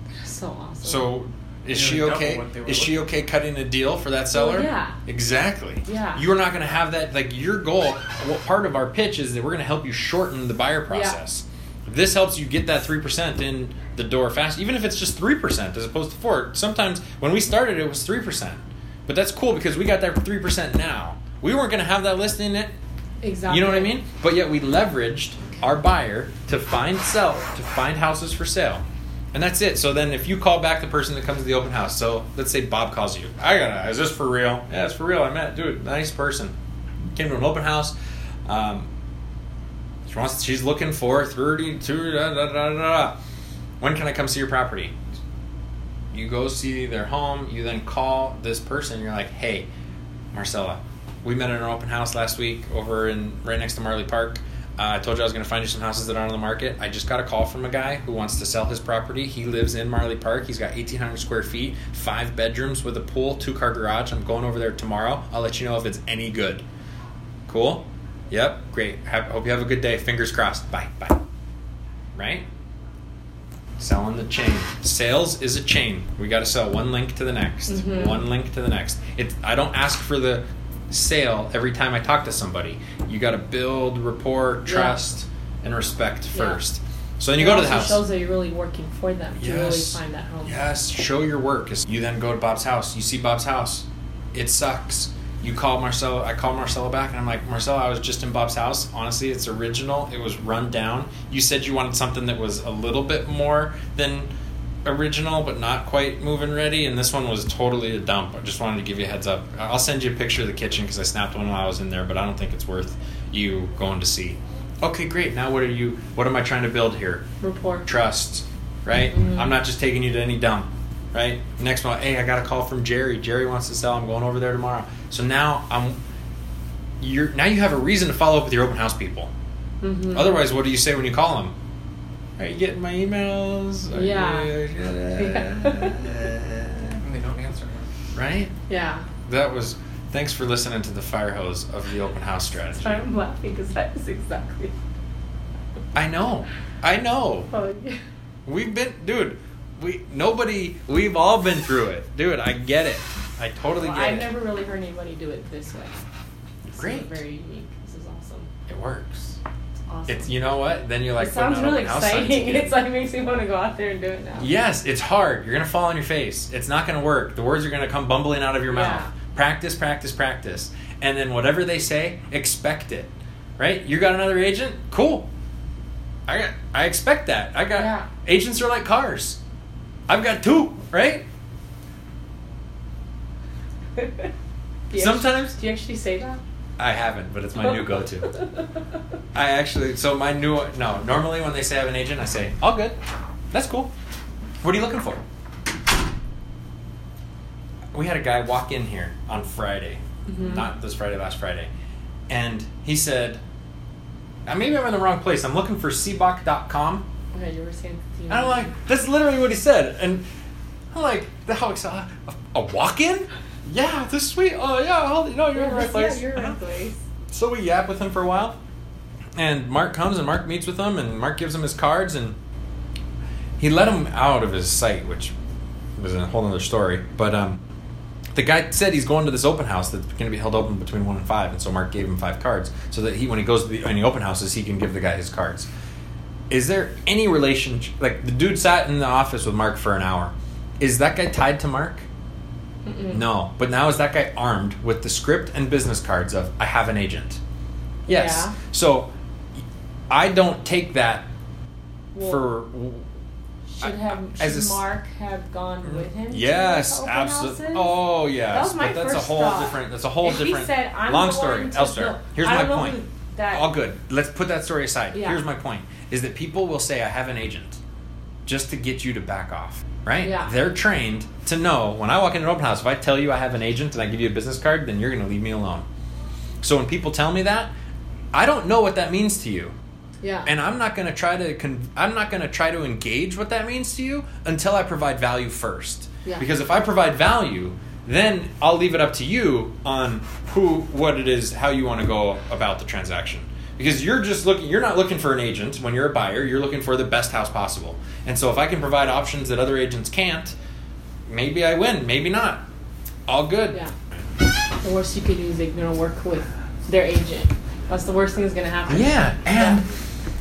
That's so awesome. So is she okay? Is she okay cutting a deal for that seller? Oh, yeah. Exactly. Yeah. You're not going to have that. Like your goal, well, part of our pitch is that we're going to help you shorten the buyer process. Yeah. This helps you get that three percent in the door fast, even if it's just three percent as opposed to four. Sometimes when we started, it was three percent. But that's cool because we got that for three percent now. We weren't going to have that listing it. Exactly. You know what I mean? But yet we leveraged our buyer to find sell, to find houses for sale. And that's it. So then if you call back the person that comes to the open house, so let's say Bob calls you. I got to, is this for real? Yeah, it's for real. I met, dude, nice person. Came to an open house. Um, she wants, she's looking for thirty-two, da, da, da, da. When can I come see your property? You go see their home, you then call this person, you're like, hey, Marcella, we met in an open house last week over in right next to Marley Park. Uh, I told you I was going to find you some houses that aren't on the market. I just got a call from a guy who wants to sell his property. He lives in Marley Park. He's got eighteen hundred square feet, five bedrooms with a pool, two-car garage. I'm going over there tomorrow. I'll let you know if it's any good. Cool? Yep, great. Have, hope you have a good day. Fingers crossed. Bye, bye. Right? Selling the chain. Sales is a chain. We got to sell one link to the next, mm-hmm. one link to the next. It, I don't ask for the sale every time I talk to somebody. You got to build rapport, trust, yeah. and respect yeah. first. So then you it go to the house. It shows that you're really working for them yes. to really find that home. Yes, show your work. You then go to Bob's house. You see Bob's house. It sucks. You call Marcella. I call Marcella back, and I'm like, Marcella, I was just in Bob's house. Honestly, it's original. It was run down. You said you wanted something that was a little bit more than original, but not quite move-in ready, and this one was totally a dump. I just wanted to give you a heads up. I'll send you a picture of the kitchen because I snapped one while I was in there, but I don't think it's worth you going to see. Okay, great. Now what are you? What am I trying to build here? Rapport. Trust, right? Mm-hmm. I'm not just taking you to any dump. Right? Next one, hey, I got a call from Jerry. Jerry wants to sell. I'm going over there tomorrow. So now I'm, you're now you have a reason to follow up with your open house people. Mm-hmm. Otherwise, what do you say when you call them? Are you getting my emails? Are yeah. You, yeah. They don't answer. Right? Yeah. That was, thanks for listening to the fire hose of the open house strategy. Sorry, I'm laughing because that is exactly. I know. I know. Oh, yeah. We've been, dude. We nobody we've all been through it. Dude, I get it. I totally well, get I've it. I've never really heard anybody do it this way. It's great. Very unique. This is awesome. It works. Awesome. It's, you know what? Then you're like, it sounds really exciting. It's like, makes me want to go out there and do it now. Yes, it's hard. You're going to fall on your face. It's not going to work. The words are going to come bumbling out of your yeah. mouth. Practice, practice, practice. And then whatever they say, expect it. Right? You got another agent? Cool. I got, I expect that. I got, yeah. agents are like cars. I've got two, right? do Sometimes. Actually, do you actually say that? I haven't, but it's my new go-to. I actually, so my new, no, normally when they say I have an agent, I say, all good. That's cool. What are you looking for? We had a guy walk in here on Friday, mm-hmm. not this Friday, last Friday, and he said, maybe I'm in the wrong place. I'm looking for C B O C dot com. Okay, you were saying. And I'm like, that's literally what he said. And I'm like, how excited. A, a walk-in? Yeah, this is sweet. Oh, yeah, hold, no, you're yes, in the right place. Yeah, you're in the right place. So we yap with him for a while. And Mark comes and Mark meets with him and Mark gives him his cards. And he let him out of his sight, which was a whole other story. But um, the guy said he's going to this open house that's going to be held open between one and five. And so Mark gave him five cards so that he, when he goes to the, any open houses, he can give the guy his cards. Is there any relationship? Like, the dude sat in the office with Mark for an hour. Is that guy tied to Mark? Mm-mm. No, but now is that guy armed with the script and business cards of, I have an agent. Yes. Yeah. So I don't take that well, for... Should, have, I, should Mark a, have gone with him? Yes, absolutely. Oh, yes. That was my but that's first a whole thought. different... That's a whole if different... Said, I'm long story. Elsewhere. Here's I my point. That, All good. Let's put that story aside. Yeah. Here's my point, is that people will say, I have an agent, just to get you to back off. Right? Yeah. They're trained to know, when I walk into an open house, if I tell you I have an agent and I give you a business card, then you're going to leave me alone. So when people tell me that, I don't know what that means to you. Yeah. And I'm not going to try to con- I'm not going to try to engage what that means to you until I provide value first. Yeah. Because if I provide value, then I'll leave it up to you on who, what it is, how you want to go about the transaction. Because you're just looking, you're not looking for an agent when you're a buyer. You're looking for the best house possible. And so if I can provide options that other agents can't, maybe I win, maybe not. All good. Yeah. The worst you could do is ignore work with their agent. That's the worst thing that's going to happen. Yeah. And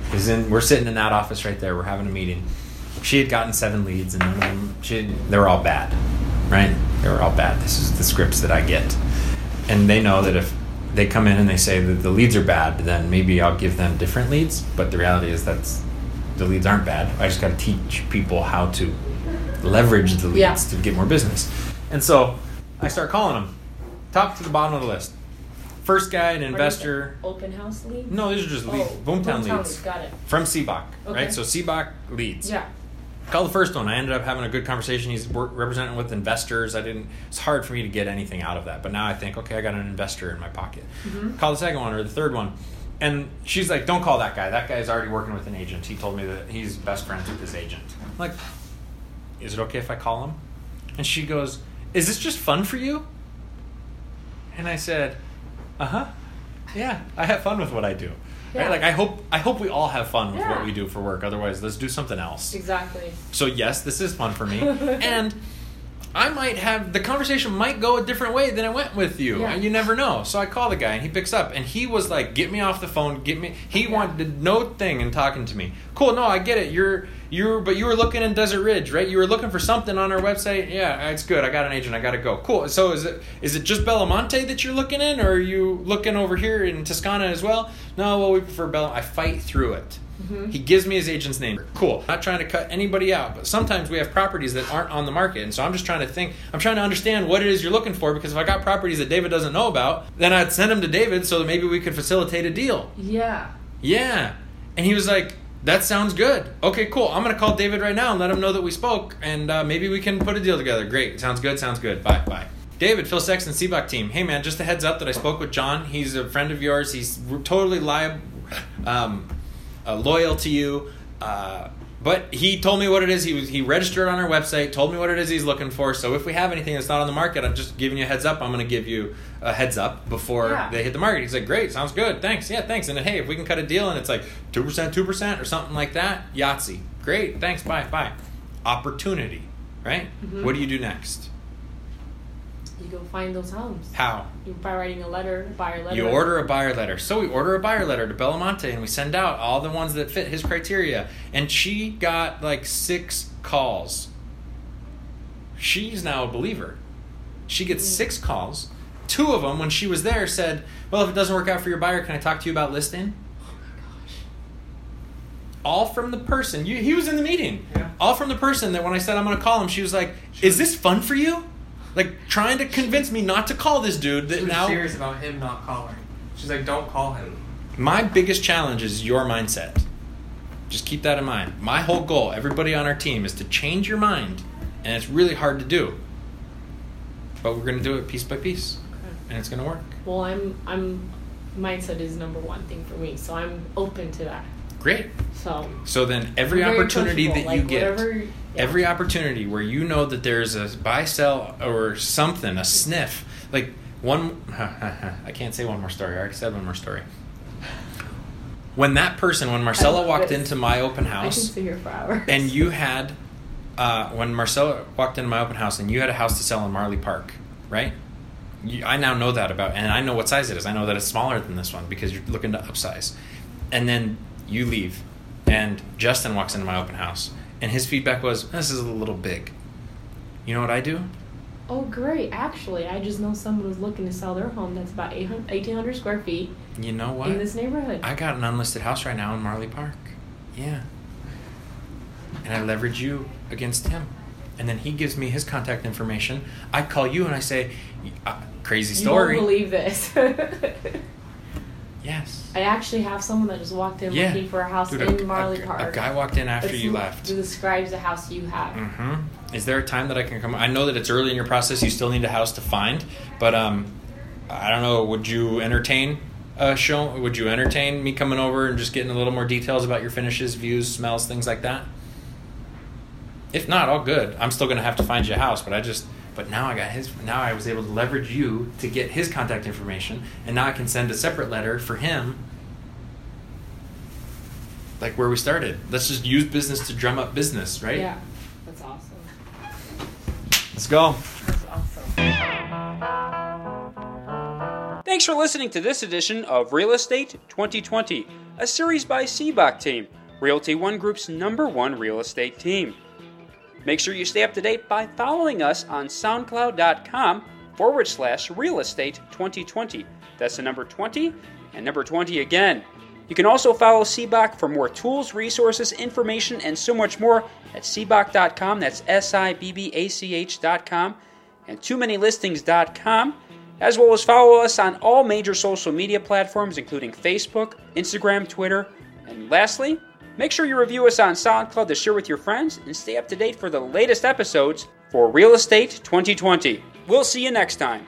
because yeah. then we're sitting in that office right there. We're having a meeting. She had gotten seven leads, and none of them, she had, they were all bad, right? They were all bad. This is the scripts that I get. And they know that if they come in and they say that the leads are bad, then maybe I'll give them different leads. But the reality is that's the leads aren't bad. I just got to teach people how to leverage the leads yeah. to get more business. And so I start calling them, top to the bottom of the list. First guy, an investor. Open house leads? No, these are just leads. Oh, Boomtown, Boomtown leads. Got it. From C B O C, okay. Right? So C B O C leads. Yeah. Call the first one. I ended up having a good conversation. He's representing with investors. I didn't. It's hard for me to get anything out of that. But now I think, okay, I got an investor in my pocket. Mm-hmm. Call the second one or the third one, and she's like, "Don't call that guy. That guy's already working with an agent. He told me that he's best friends with his agent." I'm like, is it okay if I call him? And she goes, "Is this just fun for you?" And I said, "Uh huh. Yeah, I have fun with what I do." Yeah. Right? Like, I hope I hope we all have fun with yeah. what we do for work. Otherwise, let's do something else. Exactly. So, yes, this is fun for me. And I might have... The conversation might go a different way than it went with you. Yeah. You never know. So I call the guy, and he picks up. And he was like, get me off the phone. Get me... He yeah. wanted no thing in talking to me. Cool, no, I get it. You're... you're, But you were looking in Desert Ridge, right? You were looking for something on our website. Yeah, it's good. I got an agent. I got to go. Cool. So is it is it just Bellamonte that you're looking in? Or are you looking over here in Toscana as well? No, well, we prefer Bell. I fight through it. Mm-hmm. He gives me his agent's name. Cool. Not trying to cut anybody out, but sometimes we have properties that aren't on the market, and so I'm just trying to think. I'm trying to understand what it is you're looking for, because if I got properties that David doesn't know about, then I'd send them to David so that maybe we could facilitate a deal. Yeah. Yeah. And he was like, that sounds good. Okay, cool. I'm going to call David right now and let him know that we spoke, and uh, maybe we can put a deal together. Great. Sounds good. Sounds good. Bye. Bye. David, Phil Sexton, C B O C team. Hey, man, just a heads up that I spoke with John. He's a friend of yours. He's totally liable, um, uh, loyal to you. Uh, but he told me what it is. He was, he registered on our website, told me what it is he's looking for. So if we have anything that's not on the market, I'm just giving you a heads up. I'm going to give you a heads up before yeah. they hit the market. He's like, great, sounds good. Thanks. Yeah, thanks. And then, hey, if we can cut a deal and it's like two percent, two percent or something like that, Yahtzee. Great. Thanks. Bye. Bye. Opportunity, right? Mm-hmm. What do you do next? you go find those homes. How? You by writing a letter, a buyer letter. You order a buyer letter. So we order a buyer letter to Bellamonte, and we send out all the ones that fit his criteria. And she got like six calls. She's now a believer. She gets mm-hmm. six calls. Two of them, when she was there, said, well, if it doesn't work out for your buyer, can I talk to you about listing? All from the person. You, he was in the meeting. Yeah. All from the person that when I said I'm going to call him, she was like, she is was, this fun for you? Like, trying to convince me not to call this dude. That she was now, serious about him not calling. She's like, don't call him. My biggest challenge is your mindset. Just keep that in mind. My whole goal, everybody on our team, is to change your mind. And it's really hard to do. But we're going to do it piece by piece. Okay. And it's going to work. Well, I'm I'm mindset is number one thing for me. So I'm open to that. Great. So, so then every opportunity that like you get, whatever, yeah. every opportunity where you know that there's a buy, sell, or something, a sniff, like one, I can't say one more story. I already said one more story. When that person, when Marcella walked into my open house, I can sit here for hours. And you had, uh, when Marcella walked into my open house and you had a house to sell in Marley Park, right? You, I now know that about, and I know what size it is. I know that it's smaller than this one because you're looking to upsize. And then you leave, and Justin walks into my open house, and his feedback was, this is a little big. You know what I do? Oh, great. Actually, I just know someone was looking to sell their home that's about eighteen hundred square feet. You know what? In this neighborhood. I got an unlisted house right now in Marley Park. Yeah. And I leverage you against him. And then he gives me his contact information. I call you, and I say, crazy story. You won't believe this. Yes. I actually have someone that just walked in yeah. looking for a house Dude, in a, Marley a, Park. A guy walked in after it's you left. It describes the house you have. Mm-hmm. Is there a time that I can come? I know that it's early in your process. You still need a house to find. But um, I don't know. Would you entertain a show? Would you entertain me coming over and just getting a little more details about your finishes, views, smells, things like that? If not, all good. I'm still going to have to find you a house. But I just... But now I got his. Now I was able to leverage you to get his contact information, and now I can send a separate letter for him. Like where we started. Let's just use business to drum up business, right? Yeah, that's awesome. Let's go. That's awesome. Thanks for listening to this edition of Real Estate twenty twenty, a series by C B O C Team, Realty One Group's number one real estate team. Make sure you stay up to date by following us on soundcloud.com forward slash real estate 2020. That's the number twenty and number twenty again. You can also follow C B O C for more tools, resources, information, and so much more at C B O C dot com. That's S I B B A C H dot com and too many listings dot com. As well as follow us on all major social media platforms, including Facebook, Instagram, Twitter, and lastly, make sure you review us on SoundCloud to share with your friends and stay up to date for the latest episodes for Real Estate twenty twenty. We'll see you next time.